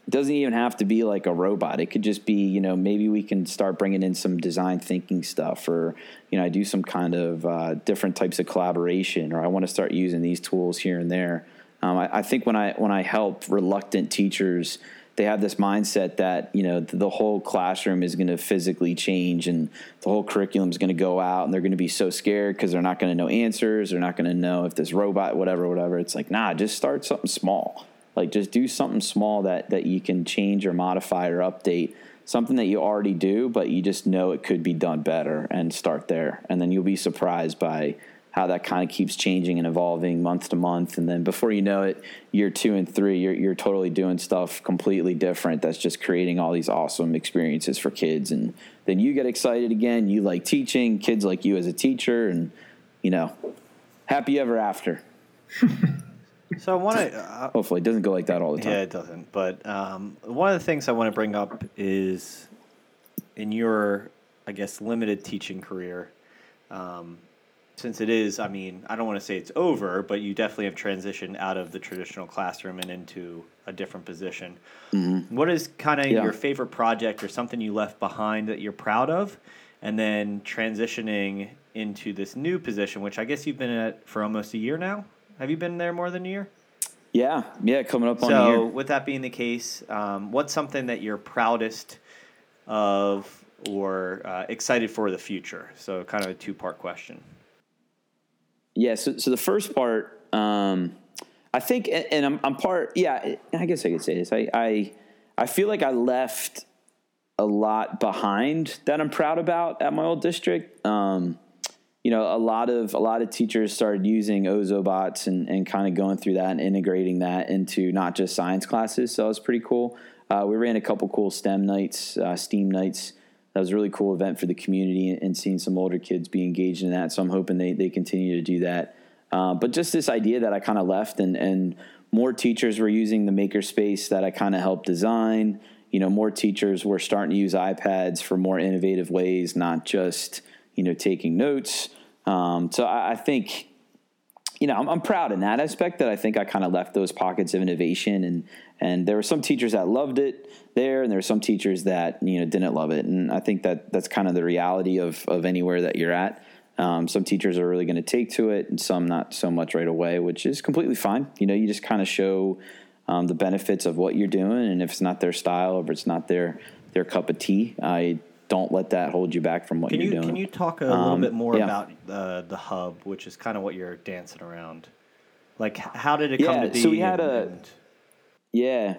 it doesn't even have to be like a robot. It could just be, you know, maybe we can start bringing in some design thinking stuff, or, you know, I do some kind of uh, different types of collaboration, or I want to start using these tools here and there. Um, I, I think when I when I help reluctant teachers, they have this mindset that, you know, the whole classroom is going to physically change and the whole curriculum is going to go out, and they're going to be so scared because they're not going to know answers. They're not going to know if this robot, whatever, whatever. It's like, nah, just start something small. Like, just do something small that, that you can change or modify or update, something that you already do, but you just know it could be done better, and start there. And then you'll be surprised by how that kind of keeps changing and evolving month to month. And then before you know it, year two and three, you're, you're totally doing stuff completely different. That's just creating all these awesome experiences for kids. And then you get excited again. You like teaching, kids like you as a teacher, and, you know, happy ever after. So I want to, uh, hopefully it doesn't go like that all the time. Yeah, it doesn't. But um, one of the things I want to bring up is, in your, I guess, limited teaching career, um, since it is, I mean, I don't want to say it's over, but you definitely have transitioned out of the traditional classroom and into a different position. Mm-hmm. What is kind of yeah. your favorite project or something you left behind that you're proud of? And then transitioning into this new position, which I guess you've been at for almost a year now. Have you been there more than a year? Yeah. Yeah, coming up on so, a year. So with that being the case, um, what's something that you're proudest of or uh, excited for the future? So kind of a two-part question. Yeah, so so the first part, um, I think, and, and I'm, I'm part, yeah, I guess I could say this. I, I I feel like I left a lot behind that I'm proud about at my old district. Um, you know, a lot of a lot of teachers started using Ozobots and, and kind of going through that and integrating that into not just science classes, so that was pretty cool. Uh, we ran a couple cool STEM nights, uh, STEAM nights. That was a really cool event for the community, and seeing some older kids be engaged in that. So I'm hoping they, they continue to do that. Uh, but just this idea that I kind of left, and, and more teachers were using the makerspace that I kind of helped design. You know, more teachers were starting to use iPads for more innovative ways, not just, you know, taking notes. Um, so I, I think, you know, I'm, I'm proud in that aspect that I think I kind of left those pockets of innovation, and and there were some teachers that loved it there, and there were some teachers that, you know, didn't love it. And I think that that's kind of the reality of, of anywhere that you're at. Um, some teachers are really going to take to it, and some not so much right away, which is completely fine. You know, you just kind of show um, the benefits of what you're doing, and if it's not their style or if it's not their, their cup of tea, I don't let that hold you back from what can you're you, doing. Can you talk a um, little bit more yeah. about uh, the hub, which is kind of what you're dancing around? Like, how did it yeah, come to be? So we had and, a, and... yeah,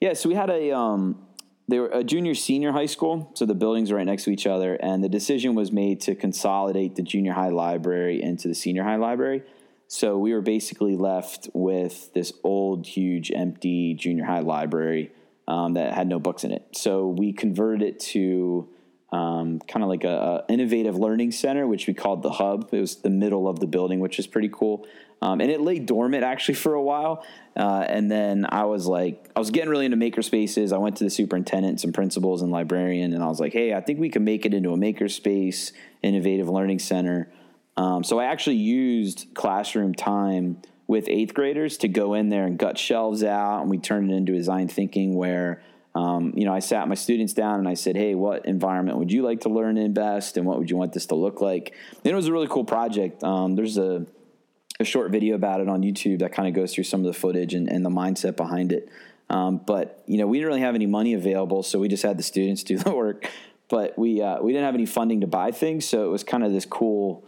yeah. So we had a, um, they were a junior senior high school. So the buildings are right next to each other, and the decision was made to consolidate the junior high library into the senior high library. So we were basically left with this old, huge, empty junior high library um, that had no books in it. So we converted it to um, kind of like a, a innovative learning center, which we called the hub. It was the middle of the building, which is pretty cool. Um, and it lay dormant actually for a while. Uh, and then I was like, I was getting really into maker spaces. I went to the superintendents and principals and librarian, and I was like, hey, I think we can make it into a maker space, innovative learning center. Um, so I actually used classroom time with eighth graders to go in there and gut shelves out. And we turned it into design thinking where, um, you know, I sat my students down and I said, hey, what environment would you like to learn in best? And what would you want this to look like? And it was a really cool project. Um, there's a, a short video about it on YouTube that kind of goes through some of the footage and, and the mindset behind it. Um, but, you know, we didn't really have any money available, so we just had the students do the work. But we uh, we didn't have any funding to buy things, so it was kind of this cool,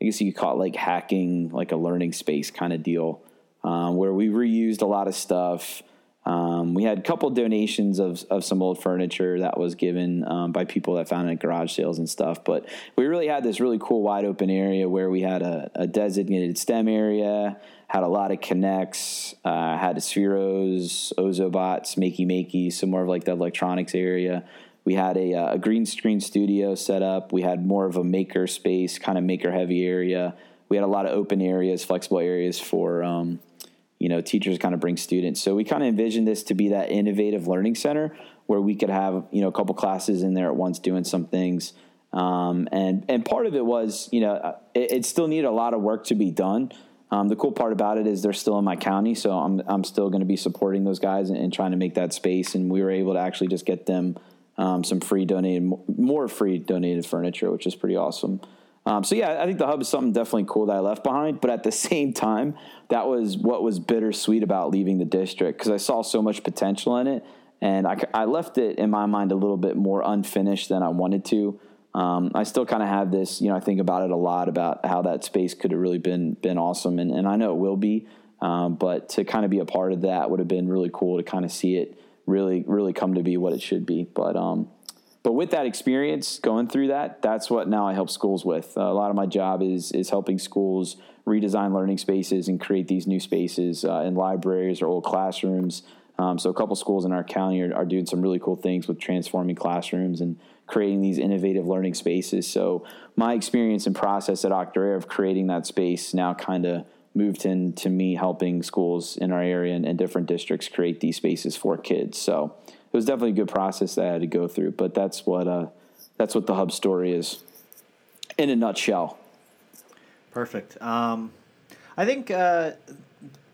I guess you could call it like hacking, like a learning space kind of deal, um, where we reused a lot of stuff. Um, we had a couple donations of, of some old furniture that was given um, by people that found it at garage sales and stuff. But we really had this really cool wide open area where we had a, a designated STEM area, had a lot of connects, uh, had a Spheros, Ozobots, Makey Makey, some more of like the electronics area. We had a, a green screen studio set up. We had more of a maker space, kind of maker heavy area. We had a lot of open areas, flexible areas for, um, you know, teachers kind of bring students. So we kind of envisioned this to be that innovative learning center where we could have, you know, a couple classes in there at once doing some things. Um, and, and part of it was, you know, it, it still needed a lot of work to be done. Um, the cool part about it is they're still in my county, so I'm I'm still going to be supporting those guys and, and trying to make that space. And we were able to actually just get them um, some free donated, more free donated furniture, which is pretty awesome. Um, so, yeah, I think the hub is something definitely cool that I left behind. But at the same time, that was what was bittersweet about leaving the district, because I saw so much potential in it. And I, I left it, in my mind, a little bit more unfinished than I wanted to. Um, I still kind of have this, you know, I think about it a lot, about how that space could have really been been awesome. And, and I know it will be. Um, but to kind of be a part of that would have been really cool to kind of see it really, really come to be what it should be. But um But with that experience, going through that, that's what now I help schools with. Uh, a lot of my job is is helping schools redesign learning spaces and create these new spaces uh, in libraries or old classrooms. Um, so a couple schools in our county are, are doing some really cool things with transforming classrooms and creating these innovative learning spaces. So my experience and process at Octorara of creating that space now kind of moved into me helping schools in our area and, and different districts create these spaces for kids. So it was definitely a good process that I had to go through, but that's what uh, that's what the hub story is in a nutshell. Perfect. Um, I think uh,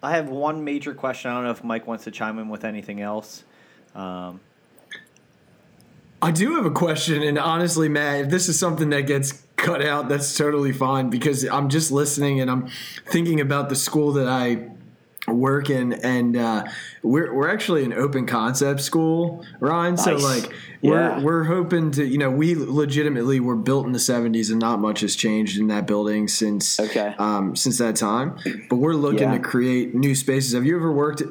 I have one major question. I don't know if Mike wants to chime in with anything else. Um, I do have a question, and honestly, Matt, if this is something that gets cut out, that's totally fine, because I'm just listening and I'm thinking about the school that I work in, and uh, we're we're actually an open concept school, Ryne. Nice. So like yeah. we're we're hoping to, you know, we legitimately were built in the seventies, and not much has changed in that building since okay. um, since that time. But we're looking yeah. to create new spaces. Have you ever worked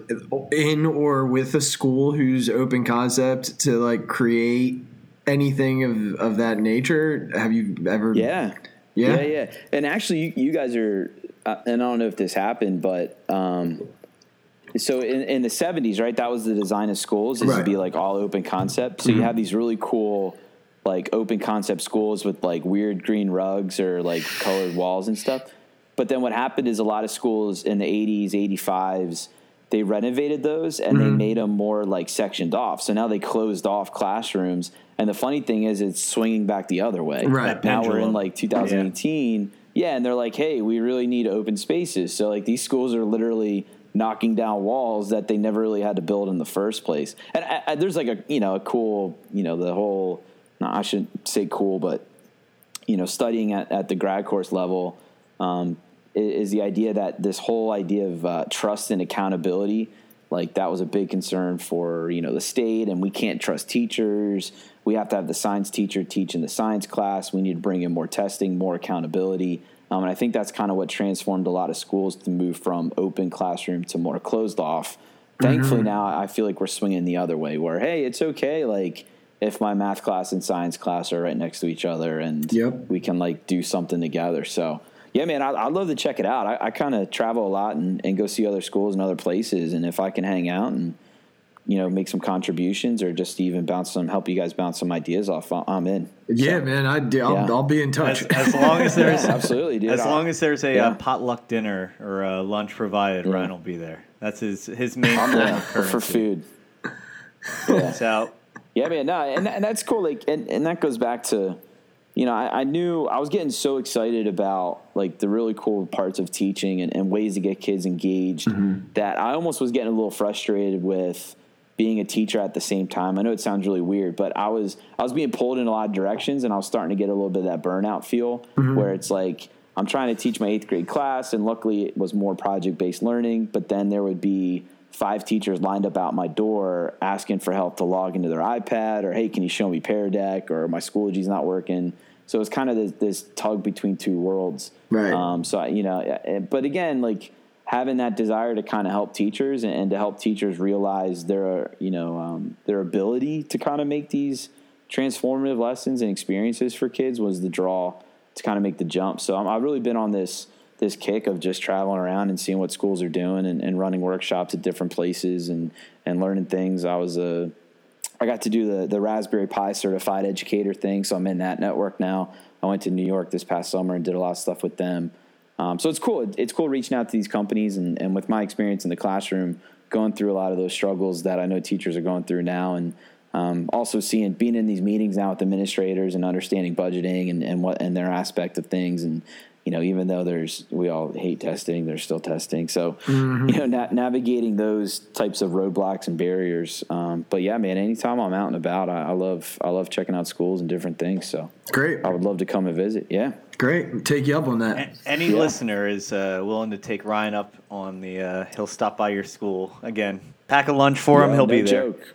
in or with a school who's open concept to like create anything of of that nature? Have you ever? Yeah, yeah, yeah. yeah. And actually, you, you guys are. Uh, and I don't know if this happened, but um, so in, in the seventies, right, that was the design of schools, is right. to be like all open concept. So mm-hmm. you have these really cool like open concept schools with like weird green rugs or like colored walls and stuff. But then what happened is a lot of schools in the eighties, eighty-fives, they renovated those and mm-hmm. they made them more like sectioned off. So now they closed off classrooms. And the funny thing is it's swinging back the other way. Right. Now we're in like two thousand eighteen. Yeah. Yeah, and they're like, hey, we really need open spaces. So, like, these schools are literally knocking down walls that they never really had to build in the first place. And I, I, there's, like, a, you know, a cool, you know, the whole, no, I shouldn't say cool, but, you know, studying at, at the grad course level um, is, is the idea that this whole idea of uh, trust and accountability, like, that was a big concern for, you know, the state, and we can't trust teachers. We have to have the science teacher teach in the science class. We need to bring in more testing, more accountability. Um, and I think that's kind of what transformed a lot of schools to move from open classroom to more closed off. Mm-hmm. Thankfully now I feel like we're swinging the other way where, hey, it's okay. Like if my math class and science class are right next to each other and yep. we can like do something together. So yeah, man, I, I'd love to check it out. I, I kind of travel a lot and, and go see other schools and other places. And if I can hang out and, you know, make some contributions or just even bounce some, help you guys bounce some ideas off. I'm in. Yeah, so, man, I do. I'll, yeah. I'll be in touch. As, as long as there's yeah, absolutely, dude. As I'll, long as there's a yeah. uh, potluck dinner or a lunch provided, yeah. Ryne will be there. That's his his main currency for food. Yeah. So, yeah, man, no, and and that's cool. Like, and, and that goes back to, you know, I, I knew I was getting so excited about like the really cool parts of teaching and, and ways to get kids engaged mm-hmm. that I almost was getting a little frustrated with being a teacher at the same time. I know it sounds really weird, but I was I was being pulled in a lot of directions, and I was starting to get a little bit of that burnout feel mm-hmm. where it's like I'm trying to teach my eighth grade class, and luckily it was more project-based learning, but then there would be five teachers lined up out my door asking for help to log into their iPad or, hey, can you show me Pear Deck, or my Schoology's not working. So it's kind of this, this tug between two worlds. Right. Um, so, I, you know, but again, like, having that desire to kind of help teachers and, and to help teachers realize their, you know, um, their ability to kind of make these transformative lessons and experiences for kids was the draw to kind of make the jump. So um, I've really been on this this kick of just traveling around and seeing what schools are doing and, and running workshops at different places and, and learning things. I was a, I got to do the, the Raspberry Pi certified educator thing. So I'm in that network now. I went to New York this past summer and did a lot of stuff with them. Um, so it's cool. It's cool reaching out to these companies and, and with my experience in the classroom, going through a lot of those struggles that I know teachers are going through now. And um, also seeing, being in these meetings now with administrators and understanding budgeting and, and what, and their aspect of things. And, you know, even though there's, we all hate testing, there's still testing. So, mm-hmm. you know, na- navigating those types of roadblocks and barriers. Um, but yeah, man, anytime I'm out and about, I, I love, I love checking out schools and different things. So great. I would love to come and visit. Yeah. Great. Take you up on that. A- any yeah. listener is uh, willing to take Ryne up on the, uh, he'll stop by your school again, pack a lunch for him. Yeah, he'll no be joke. there.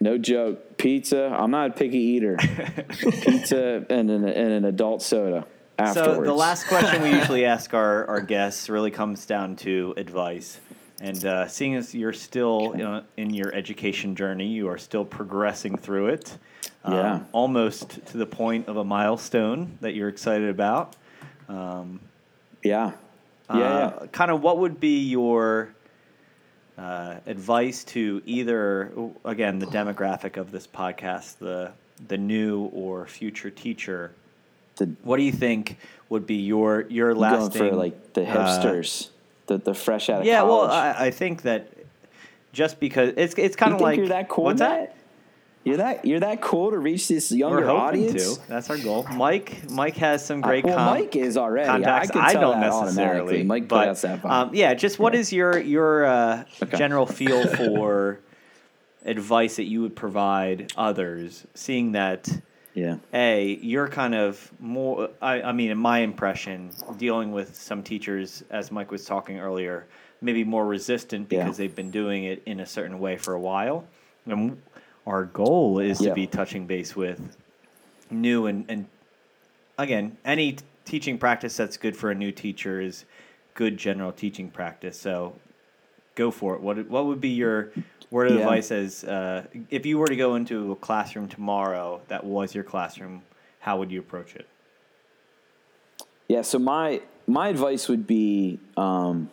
No joke. Pizza. I'm not a picky eater. Pizza and an, and an adult soda. Afterwards. So the last question we usually ask our, our guests really comes down to advice. And uh, seeing as you're still you know, in your education journey, you are still progressing through it, um, yeah. almost to the point of a milestone that you're excited about. Um, yeah. Yeah, uh, yeah. Kind of what would be your uh, advice to either, again, the demographic of this podcast, the the new or future teacher? The, what do you think would be your your lasting going for like the hipsters, uh, the the fresh out of yeah, college? Yeah, well, I, I think that just because it's it's kind of like you're that cool. What's that? You're that you're that cool to reach this younger We're hoping audience. To. That's our goal. Mike Mike has some great. I, well, com- Mike is already. Contacts. I, can tell I don't that necessarily. Mike puts that vibe. Um, yeah, just what yeah. is your your uh, okay. general feel for advice that you would provide others, seeing that. Yeah. A, you're kind of more, I, I mean, in my impression, dealing with some teachers, as Mike was talking earlier, maybe more resistant because yeah. they've been doing it in a certain way for a while. And our goal is yeah. to be touching base with new and, and, again, any teaching practice that's good for a new teacher is good general teaching practice. So go for it. What, what would be your... Word of yeah. advice is, uh, if you were to go into a classroom tomorrow that was your classroom, how would you approach it? Yeah, so my my advice would be, um,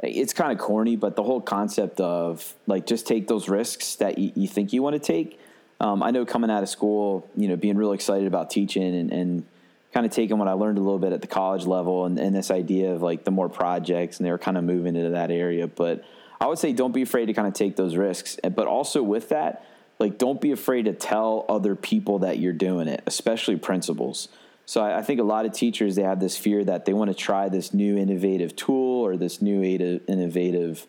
it's kind of corny, but the whole concept of, like, just take those risks that you, you think you want to take. Um, I know coming out of school, you know, being real excited about teaching and, and kind of taking what I learned a little bit at the college level and, and this idea of, like, the more projects, and they were kind of moving into that area, but... I would say don't be afraid to kind of take those risks. But also with that, like, don't be afraid to tell other people that you're doing it, especially principals. So I, I think a lot of teachers, they have this fear that they want to try this new innovative tool or this new innovative,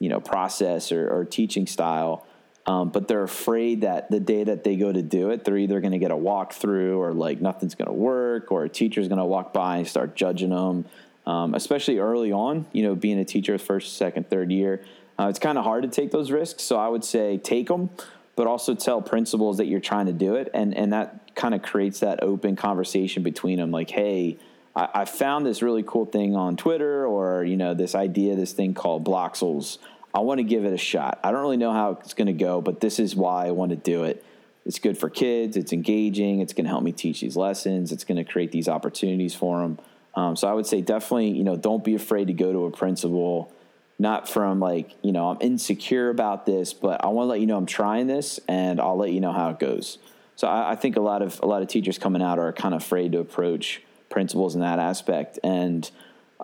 you know, process or, or teaching style. Um, but they're afraid that the day that they go to do it, they're either going to get a walkthrough or like nothing's going to work or a teacher's going to walk by and start judging them. Um, especially early on, you know, being a teacher first, second, third year, uh, it's kind of hard to take those risks. So I would say take them, but also tell principals that you're trying to do it. And, and that kind of creates that open conversation between them. Like, hey, I, I found this really cool thing on Twitter or, you know, this idea, this thing called Bloxels. I want to give it a shot. I don't really know how it's going to go, but this is why I want to do it. It's good for kids. It's engaging. It's going to help me teach these lessons. It's going to create these opportunities for them. Um, so I would say definitely, you know, don't be afraid to go to a principal, not from like, you know, I'm insecure about this, but I want to let you know I'm trying this and I'll let you know how it goes. So I, I think a lot of a lot of teachers coming out are kind of afraid to approach principals in that aspect. And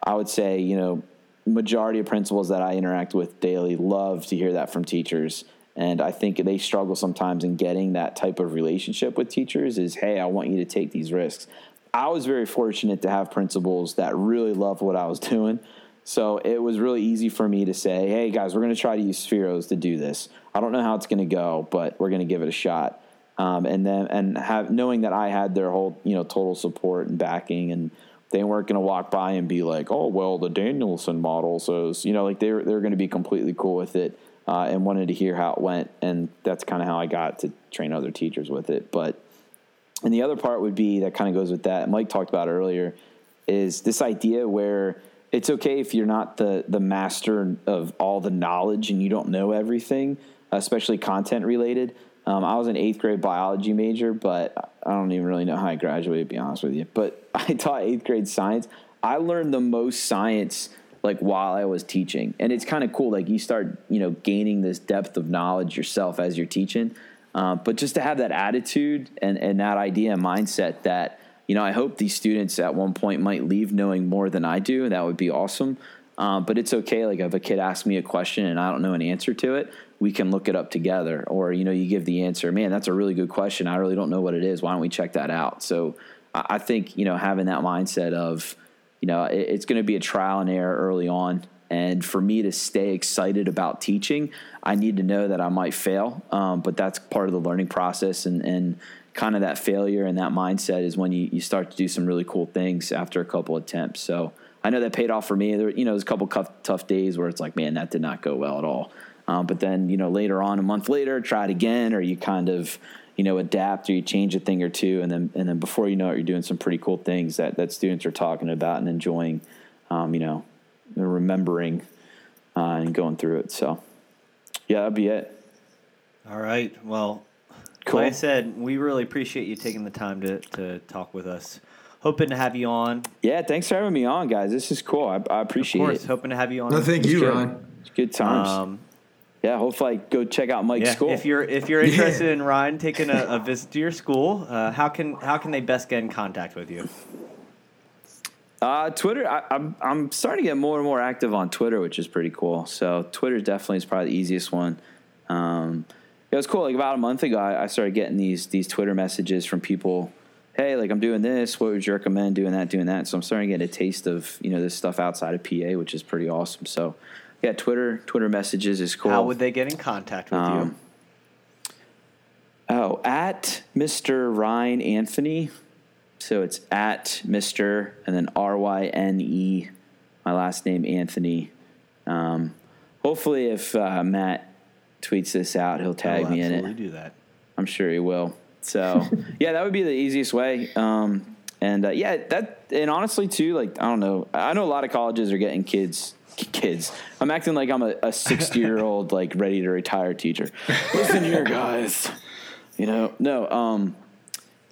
I would say, you know, majority of principals that I interact with daily love to hear that from teachers. And I think they struggle sometimes in getting that type of relationship with teachers is, hey, I want you to take these risks. I was very fortunate to have principals that really loved what I was doing. So it was really easy for me to say, hey, guys, we're going to try to use Spheros to do this. I don't know how it's going to go, but we're going to give it a shot. Um, and then and have, knowing that I had their whole, you know, total support and backing, and they weren't going to walk by and be like, oh, well, the Danielson model says, you know, like they were, they were going to be completely cool with it uh, and wanted to hear how it went. And that's kind of how I got to train other teachers with it. But and the other part would be that kind of goes with that Mike talked about earlier is this idea where it's okay if you're not the, the master of all the knowledge and you don't know everything, especially content related. Um, I was an eighth grade biology major, but I don't even really know how I graduated, to be honest with you. But I taught eighth grade science. I learned the most science like while I was teaching. And it's kind of cool. Like you start, you know, gaining this depth of knowledge yourself as you're teaching. Um, but just to have that attitude and, and that idea and mindset that, you know, I hope these students at one point might leave knowing more than I do. And that would be awesome. Um, but it's okay. Like if a kid asks me a question and I don't know an answer to it, we can look it up together. Or, you know, you give the answer, man, that's a really good question. I really don't know what it is. Why don't we check that out? So I think, you know, having that mindset of, you know, it's going to be a trial and error early on. And for me to stay excited about teaching, I need to know that I might fail. Um, but that's part of the learning process. And, and kind of that failure and that mindset is when you, you start to do some really cool things after a couple attempts. So I know that paid off for me. There, you know, there's a couple tough, tough days where it's like, man, that did not go well at all. Um, but then, you know, later on, a month later, try it again, or you kind of, you know, adapt, or you change a thing or two. And then, and then before you know it, you're doing some pretty cool things that, that students are talking about and enjoying, um, you know, remembering, uh, and going through it. So yeah, that'd be it. All right. Well, cool. Like I said, we really appreciate you taking the time to, to talk with us. Hoping to have you on. Yeah. Thanks for having me on, guys. This is cool. I, I appreciate it. Of course. It. Hoping to have you on. No, thank you, Ryne. It's good times. Um, Yeah, hopefully go check out Mike's yeah, school. If you're if you're interested yeah. in Ryne taking a, a visit to your school, uh, how can how can they best get in contact with you? Uh, Twitter, I, I'm I'm starting to get more and more active on Twitter, which is pretty cool. So Twitter definitely is probably the easiest one. Um, it was cool. Like about a month ago, I, I started getting these these Twitter messages from people. Hey, like I'm doing this. What would you recommend? Doing that, doing that. So I'm starting to get a taste of, you know, this stuff outside of P A, which is pretty awesome. So. Yeah, Twitter Twitter messages is cool. How would they get in contact with um, you? Oh, at Mister Ryne Anthony. So it's at Mister and then R Y N E, my last name, Anthony. Um, hopefully if uh, Matt tweets this out, he'll tag I'll me in it. Absolutely do that. I'm sure he will. So, yeah, that would be the easiest way. Um, and, uh, yeah, that and honestly, too, like, I don't know. I know a lot of colleges are getting kids – kids. I'm acting like I'm a, a sixty year old, like ready to retire teacher. Listen here, guys, you know, no, um,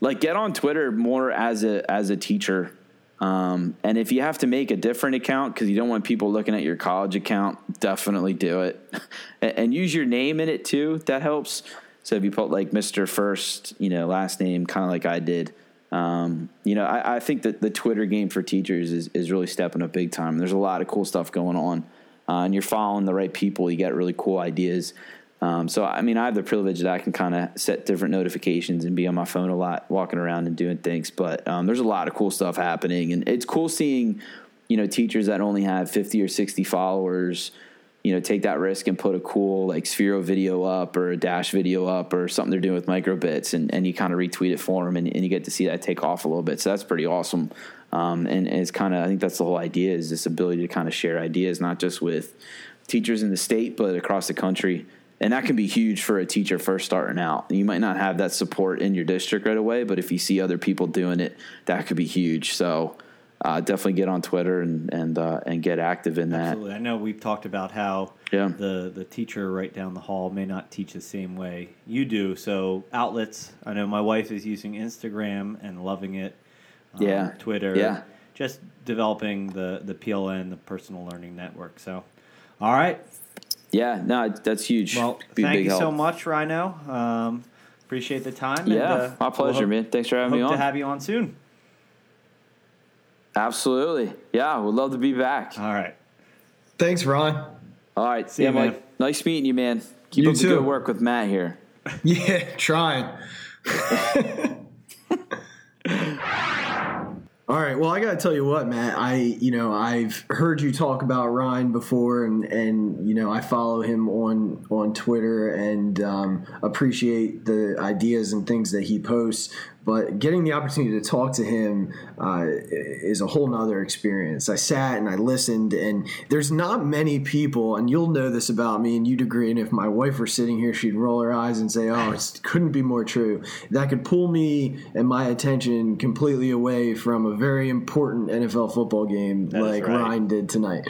like get on Twitter more as a, as a teacher. Um, and if you have to make a different account, cause you don't want people looking at your college account, definitely do it and, and use your name in it too. That helps. So if you put like Mister First, you know, last name, kind of like I did, Um, you know, I, I think that the Twitter game for teachers is, is really stepping up big time. There's a lot of cool stuff going on, uh, and you're following the right people. You get really cool ideas. Um, so, I mean, I have the privilege that I can kind of set different notifications and be on my phone a lot, walking around and doing things. But um, there's a lot of cool stuff happening, and it's cool seeing, you know, teachers that only have fifty or sixty followers, you know, take that risk and put a cool like Sphero video up or a Dash video up or something they're doing with microbits, and, and you kind of retweet it for them, and, and you get to see that take off a little bit. So that's pretty awesome. Um, and, and it's kind of, I think that's the whole idea, is this ability to kind of share ideas, not just with teachers in the state, but across the country. And that can be huge for a teacher first starting out. You might not have that support in your district right away, but if you see other people doing it, that could be huge. So, Uh, definitely get on Twitter and and uh, and get active in that. Absolutely. I know we've talked about how yeah. the, the teacher right down the hall may not teach the same way you do. So outlets, I know my wife is using Instagram and loving it. Um, yeah. Twitter. Yeah. Just developing the, the P L N, the Personal Learning Network. So, all right. Yeah, no, that's huge. Well, Be thank you help. so much, Ryne. Um, appreciate the time. Yeah, and, uh, my pleasure, we'll hope, man. Thanks for having me on. Hope to have you on soon. Absolutely. Yeah, we'd love to be back. All right. Thanks, Ryne. All right. See yeah, you, Mike. Man. Nice meeting you, man. Keep you up too. the good work with Matt here. Yeah, trying. All right. Well, I got to tell you what, Matt. I, you know, I've heard you talk about Ryne before, and, and you know, I follow him on on Twitter and um, appreciate the ideas and things that he posts. But getting the opportunity to talk to him uh, is a whole nother experience. I sat and I listened, and there's not many people, and you'll know this about me, and you'd agree, and if my wife were sitting here, she'd roll her eyes and say, oh, it couldn't be more true, that could pull me and my attention completely away from a very important N F L football game that like right. Ryne did tonight.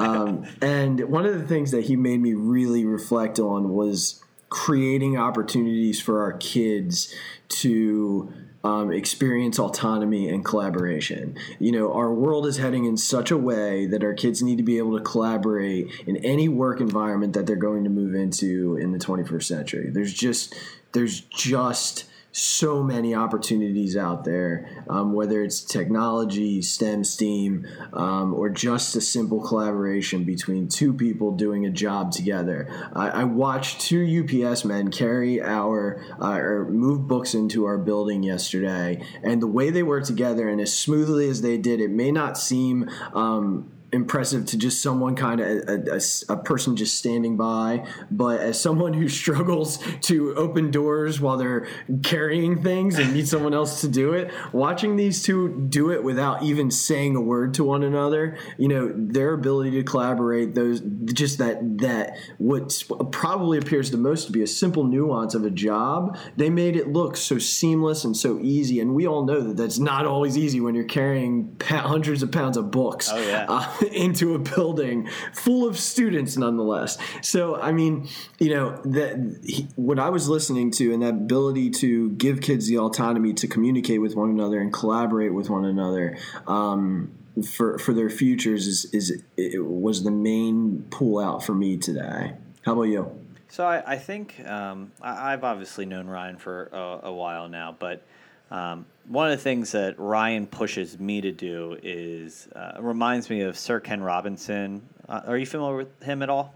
um, and one of the things that he made me really reflect on was creating opportunities for our kids to um, experience autonomy and collaboration. You know, our world is heading in such a way that our kids need to be able to collaborate in any work environment that they're going to move into in the twenty-first century. There's just, there's just so many opportunities out there, um, whether it's technology, STEM, STEAM, um, or just a simple collaboration between two people doing a job together. I, I watched two U P S men carry our uh, or move books into our building yesterday, and the way they worked together and as smoothly as they did, it may not seem um, impressive to just someone kind of a, a, a person just standing by, but as someone who struggles to open doors while they're carrying things and needs someone else to do it, watching these two do it without even saying a word to one another, you know, their ability to collaborate, those just that that what probably appears the most to be a simple nuance of a job, they made it look so seamless and so easy. And we all know that that's not always easy when you're carrying pa- hundreds of pounds of books. Oh yeah. Uh, into a building full of students nonetheless. So, I mean, you know, that he, what I was listening to and that ability to give kids the autonomy to communicate with one another and collaborate with one another um, for, for their futures is, is it was the main pull out for me today. How about you? So I, I think um, I, I've obviously known Ryne for a, a while now, but Um, one of the things that Ryne pushes me to do is uh, reminds me of Sir Ken Robinson. Uh, are you familiar with him at all?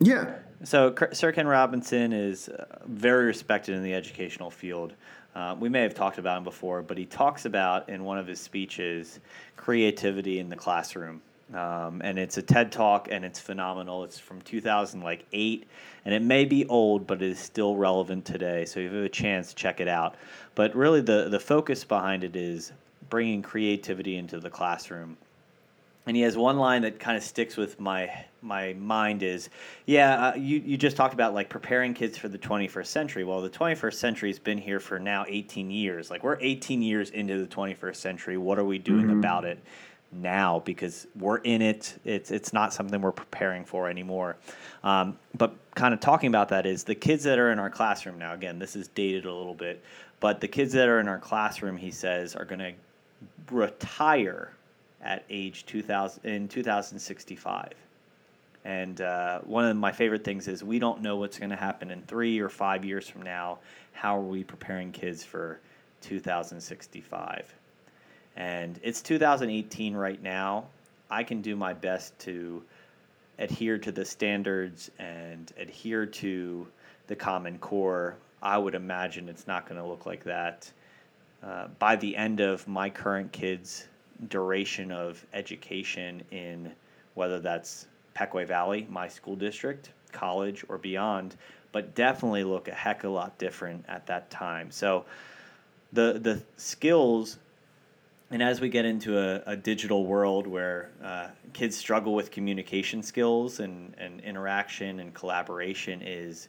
Yeah. So Sir Ken Robinson is very respected in the educational field. Uh, we may have talked about him before, but he talks about in one of his speeches creativity in the classroom. Um, and it's a TED Talk, and it's phenomenal. It's from two thousand eight, and it may be old, but it is still relevant today. So if you have a chance, check it out. But really the, the focus behind it is bringing creativity into the classroom. And he has one line that kind of sticks with my my mind is, yeah, uh, you, you just talked about, like, preparing kids for the twenty-first century. Well, the twenty-first century has been here for now eighteen years. Like, we're eighteen years into the twenty-first century. What are we doing mm-hmm. about it now, because we're in it? It's it's not something we're preparing for anymore. Um, but kind of talking about that is the kids that are in our classroom now. Again, this is dated a little bit, but the kids that are in our classroom, he says, are going to retire at age two thousand in two thousand sixty-five. And uh, one of my favorite things is we don't know what's going to happen in three or five years from now. How are we preparing kids for two thousand sixty-five? And it's two thousand eighteen right now. I can do my best to adhere to the standards and adhere to the Common Core. I would imagine it's not going to look like that. Uh, by the end of my current kids' duration of education in whether that's Pequea Valley, my school district, college, or beyond, but definitely look a heck of a lot different at that time. So the the skills... And as we get into a, a digital world where uh, kids struggle with communication skills and, and interaction and collaboration, is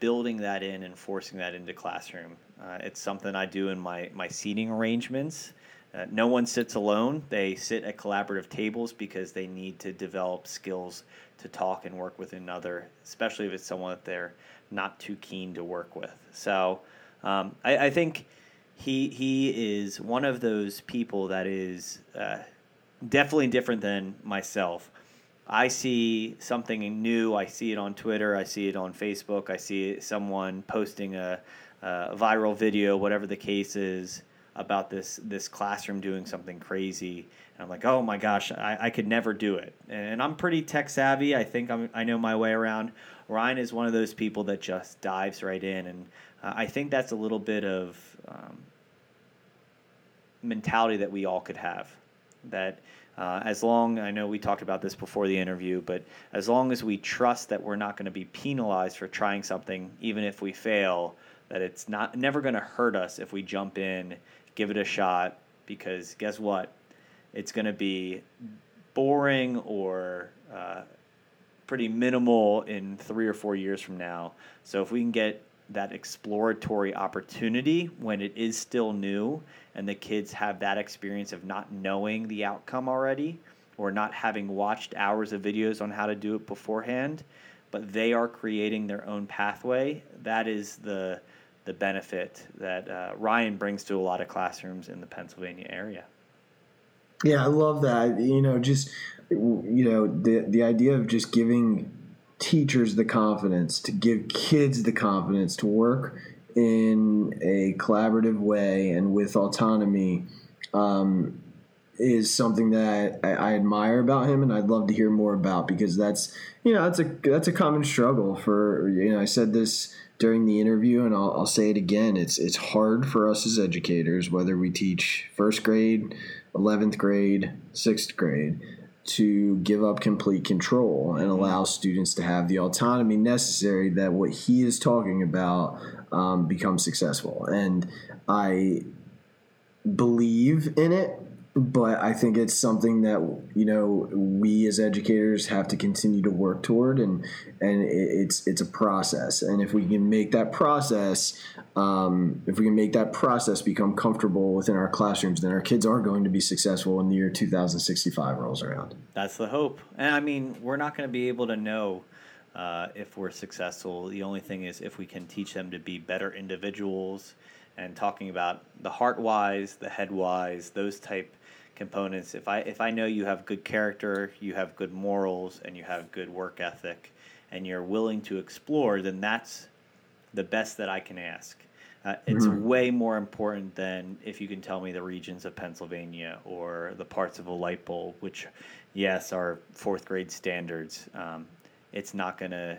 building that in and forcing that into classroom. Uh, it's something I do in my, my seating arrangements. Uh, no one sits alone. They sit at collaborative tables because they need to develop skills to talk and work with another, especially if it's someone that they're not too keen to work with. So um, I, I think... He he is one of those people that is uh, definitely different than myself. I see something new. I see it on Twitter. I see it on Facebook. I see someone posting a, a viral video, whatever the case is, about this this classroom doing something crazy. And I'm like, oh my gosh, I, I could never do it. And I'm pretty tech savvy. I think I'm, I know my way around. Ryne is one of those people that just dives right in. And uh, I think that's a little bit of... Um, mentality that we all could have, that uh, as long, I know we talked about this before the interview, but as long as we trust that we're not going to be penalized for trying something, even if we fail, that it's not never going to hurt us if we jump in, give it a shot, because guess what? It's going to be boring or uh, pretty minimal in three or four years from now. So if we can get that exploratory opportunity when it is still new and the kids have that experience of not knowing the outcome already or not having watched hours of videos on how to do it beforehand, but they are creating their own pathway, that is the the benefit that uh, Ryan brings to a lot of classrooms in the Pennsylvania area. Yeah, I love that. You know, just, you know, the the idea of just giving teachers the confidence, to give kids the confidence to work in a collaborative way and with autonomy um, is something that I, I admire about him, and I'd love to hear more about, because that's, you know, that's a that's a common struggle for, you know, I said this during the interview, and I'll, I'll say it again, it's it's hard for us as educators, whether we teach first grade, eleventh grade, sixth grade, to give up complete control and allow students to have the autonomy necessary that what he is talking about um, becomes successful. And I believe in it, but I think it's something that, you know, we as educators have to continue to work toward, and and it's it's a process. And if we can make that process, um, if we can make that process become comfortable within our classrooms, then our kids are going to be successful when the year two thousand sixty-five rolls around. That's the hope. And I mean, we're not going to be able to know uh, if we're successful. The only thing is if we can teach them to be better individuals, and talking about the heart-wise, the head-wise, those type components. If I if I know you have good character, you have good morals, and you have good work ethic, and you're willing to explore, then that's the best that I can ask. Uh, it's mm-hmm. way more important than if you can tell me the regions of Pennsylvania or the parts of a light bulb, which, yes, are fourth grade standards. Um, it's not going to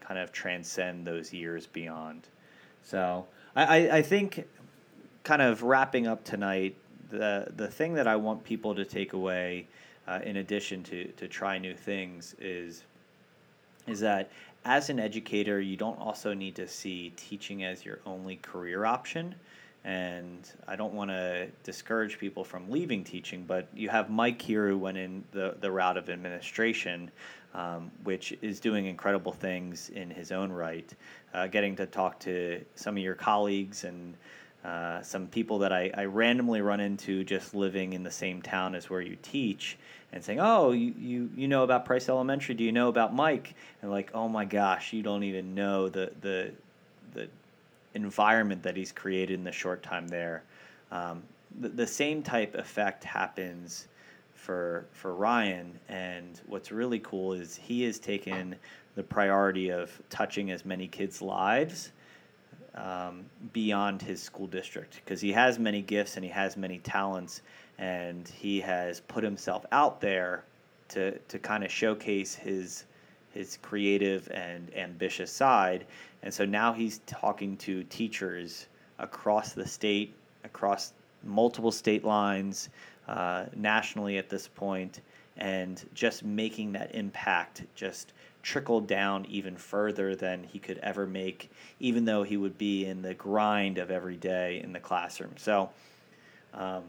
kind of transcend those years beyond. So I, I think kind of wrapping up tonight, the the thing that I want people to take away, uh, in addition to, to try new things, is is that as an educator, you don't also need to see teaching as your only career option. And I don't want to discourage people from leaving teaching, but you have Mike here who went in the, the route of administration, um, which is doing incredible things in his own right. Uh, getting to talk to some of your colleagues and uh, some people that I, I randomly run into just living in the same town as where you teach, and saying, oh, you, you, you know about Price Elementary, do you know about Mike? And like, oh my gosh, you don't even know the the the environment that he's created in the short time there. Um, the, the same type effect happens for for Ryan, and what's really cool is he has taken the priority of touching as many kids' lives um, beyond his school district, because he has many gifts and he has many talents, and he has put himself out there to to kind of showcase his his creative and ambitious side. And so now he's talking to teachers across the state, across multiple state lines, uh, nationally at this point, and just making that impact just trickle down even further than he could ever make, even though he would be in the grind of every day in the classroom. So um,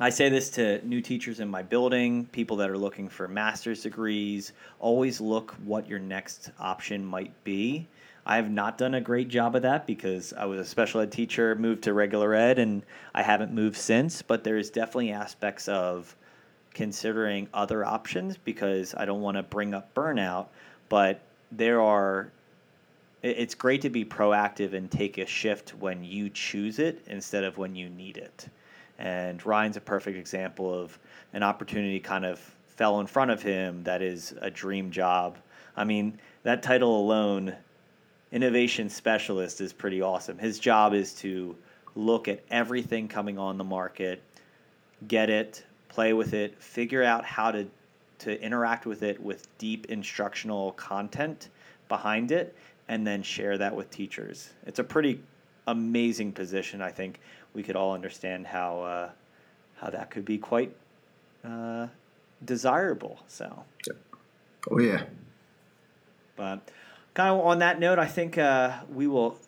I say this to new teachers in my building, people that are looking for master's degrees, always look what your next option might be. I have not done a great job of that because I was a special ed teacher, moved to regular ed, and I haven't moved since. But there is definitely aspects of considering other options, because I don't want to bring up burnout. But there are, it's great to be proactive and take a shift when you choose it instead of when you need it. And Ryan's a perfect example of an opportunity kind of fell in front of him that is a dream job. I mean, that title alone, innovation specialist, is pretty awesome. His job is to look at everything coming on the market, get it, play with it, figure out how to, to interact with it with deep instructional content behind it, and then share that with teachers. It's a pretty amazing position. I think we could all understand how uh, how that could be quite uh, desirable. So, oh yeah. But kind of on that note, I think uh, we will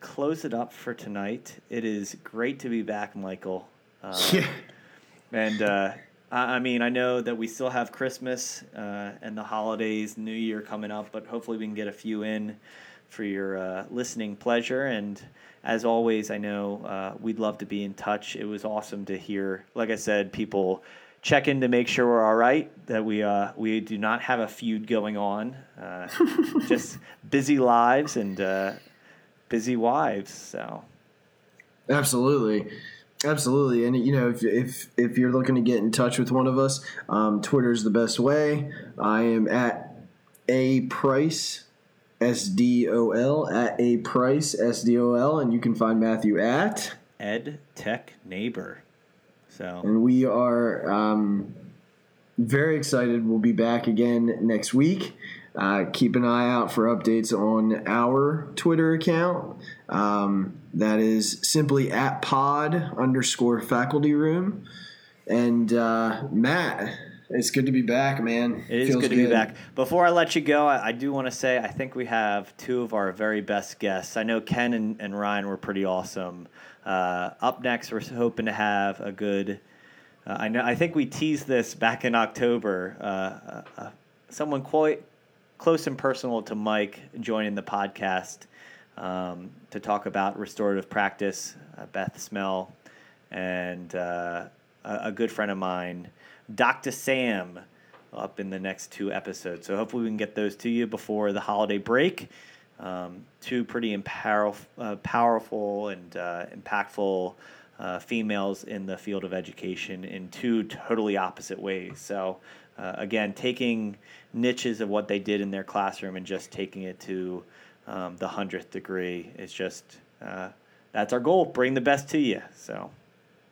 close it up for tonight. It is great to be back, Michael. Uh, yeah. And uh, I, I mean, I know that we still have Christmas uh, and the holidays, New Year coming up, but hopefully we can get a few in for your uh, listening pleasure. And as always, I know uh, we'd love to be in touch. It was awesome to hear, like I said, people check in to make sure we're all right, that we uh, we do not have a feud going on. Uh, just busy lives and uh, busy wives. So, absolutely. Absolutely. And, you know, if, if if you're looking to get in touch with one of us, um, Twitter's the best way. I am at a Price S D O L, at a Price S D O L, and you can find Matthew at Ed Tech Neighbor. So. And we are um, very excited. We'll be back again next week. Uh, keep an eye out for updates on our Twitter account. Um, that is simply at pod underscore faculty room. And uh, Matt, it's good to be back, man. It is good to be back. Before I let you go, I, I do want to say I think we have two of our very best guests. I know Ken and, and Ryan were pretty awesome. Uh, up next, we're hoping to have a good. Uh, I know. I think we teased this back in October. Uh, uh, someone quite close and personal to Mike joining the podcast um, to talk about restorative practice. Uh, Beth Smell and uh, a, a good friend of mine, Doctor Sam, up in the next two episodes. So hopefully we can get those to you before the holiday break. Um, two pretty empower, uh, powerful and uh, impactful uh, females in the field of education in two totally opposite ways. So, uh, again, taking niches of what they did in their classroom and just taking it to um, the hundredth degree is just uh, that's our goal. Bring the best to you. So,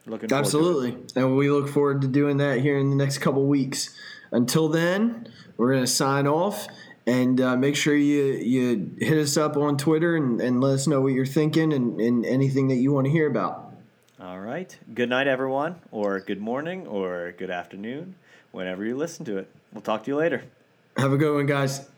looking forward absolutely, to it. And we look forward to doing that here in the next couple weeks. Until then, we're going to sign off. And uh, make sure you, you hit us up on Twitter and, and let us know what you're thinking and, and anything that you want to hear about. All right. Good night, everyone, or good morning, or good afternoon, whenever you listen to it. We'll talk to you later. Have a good one, guys.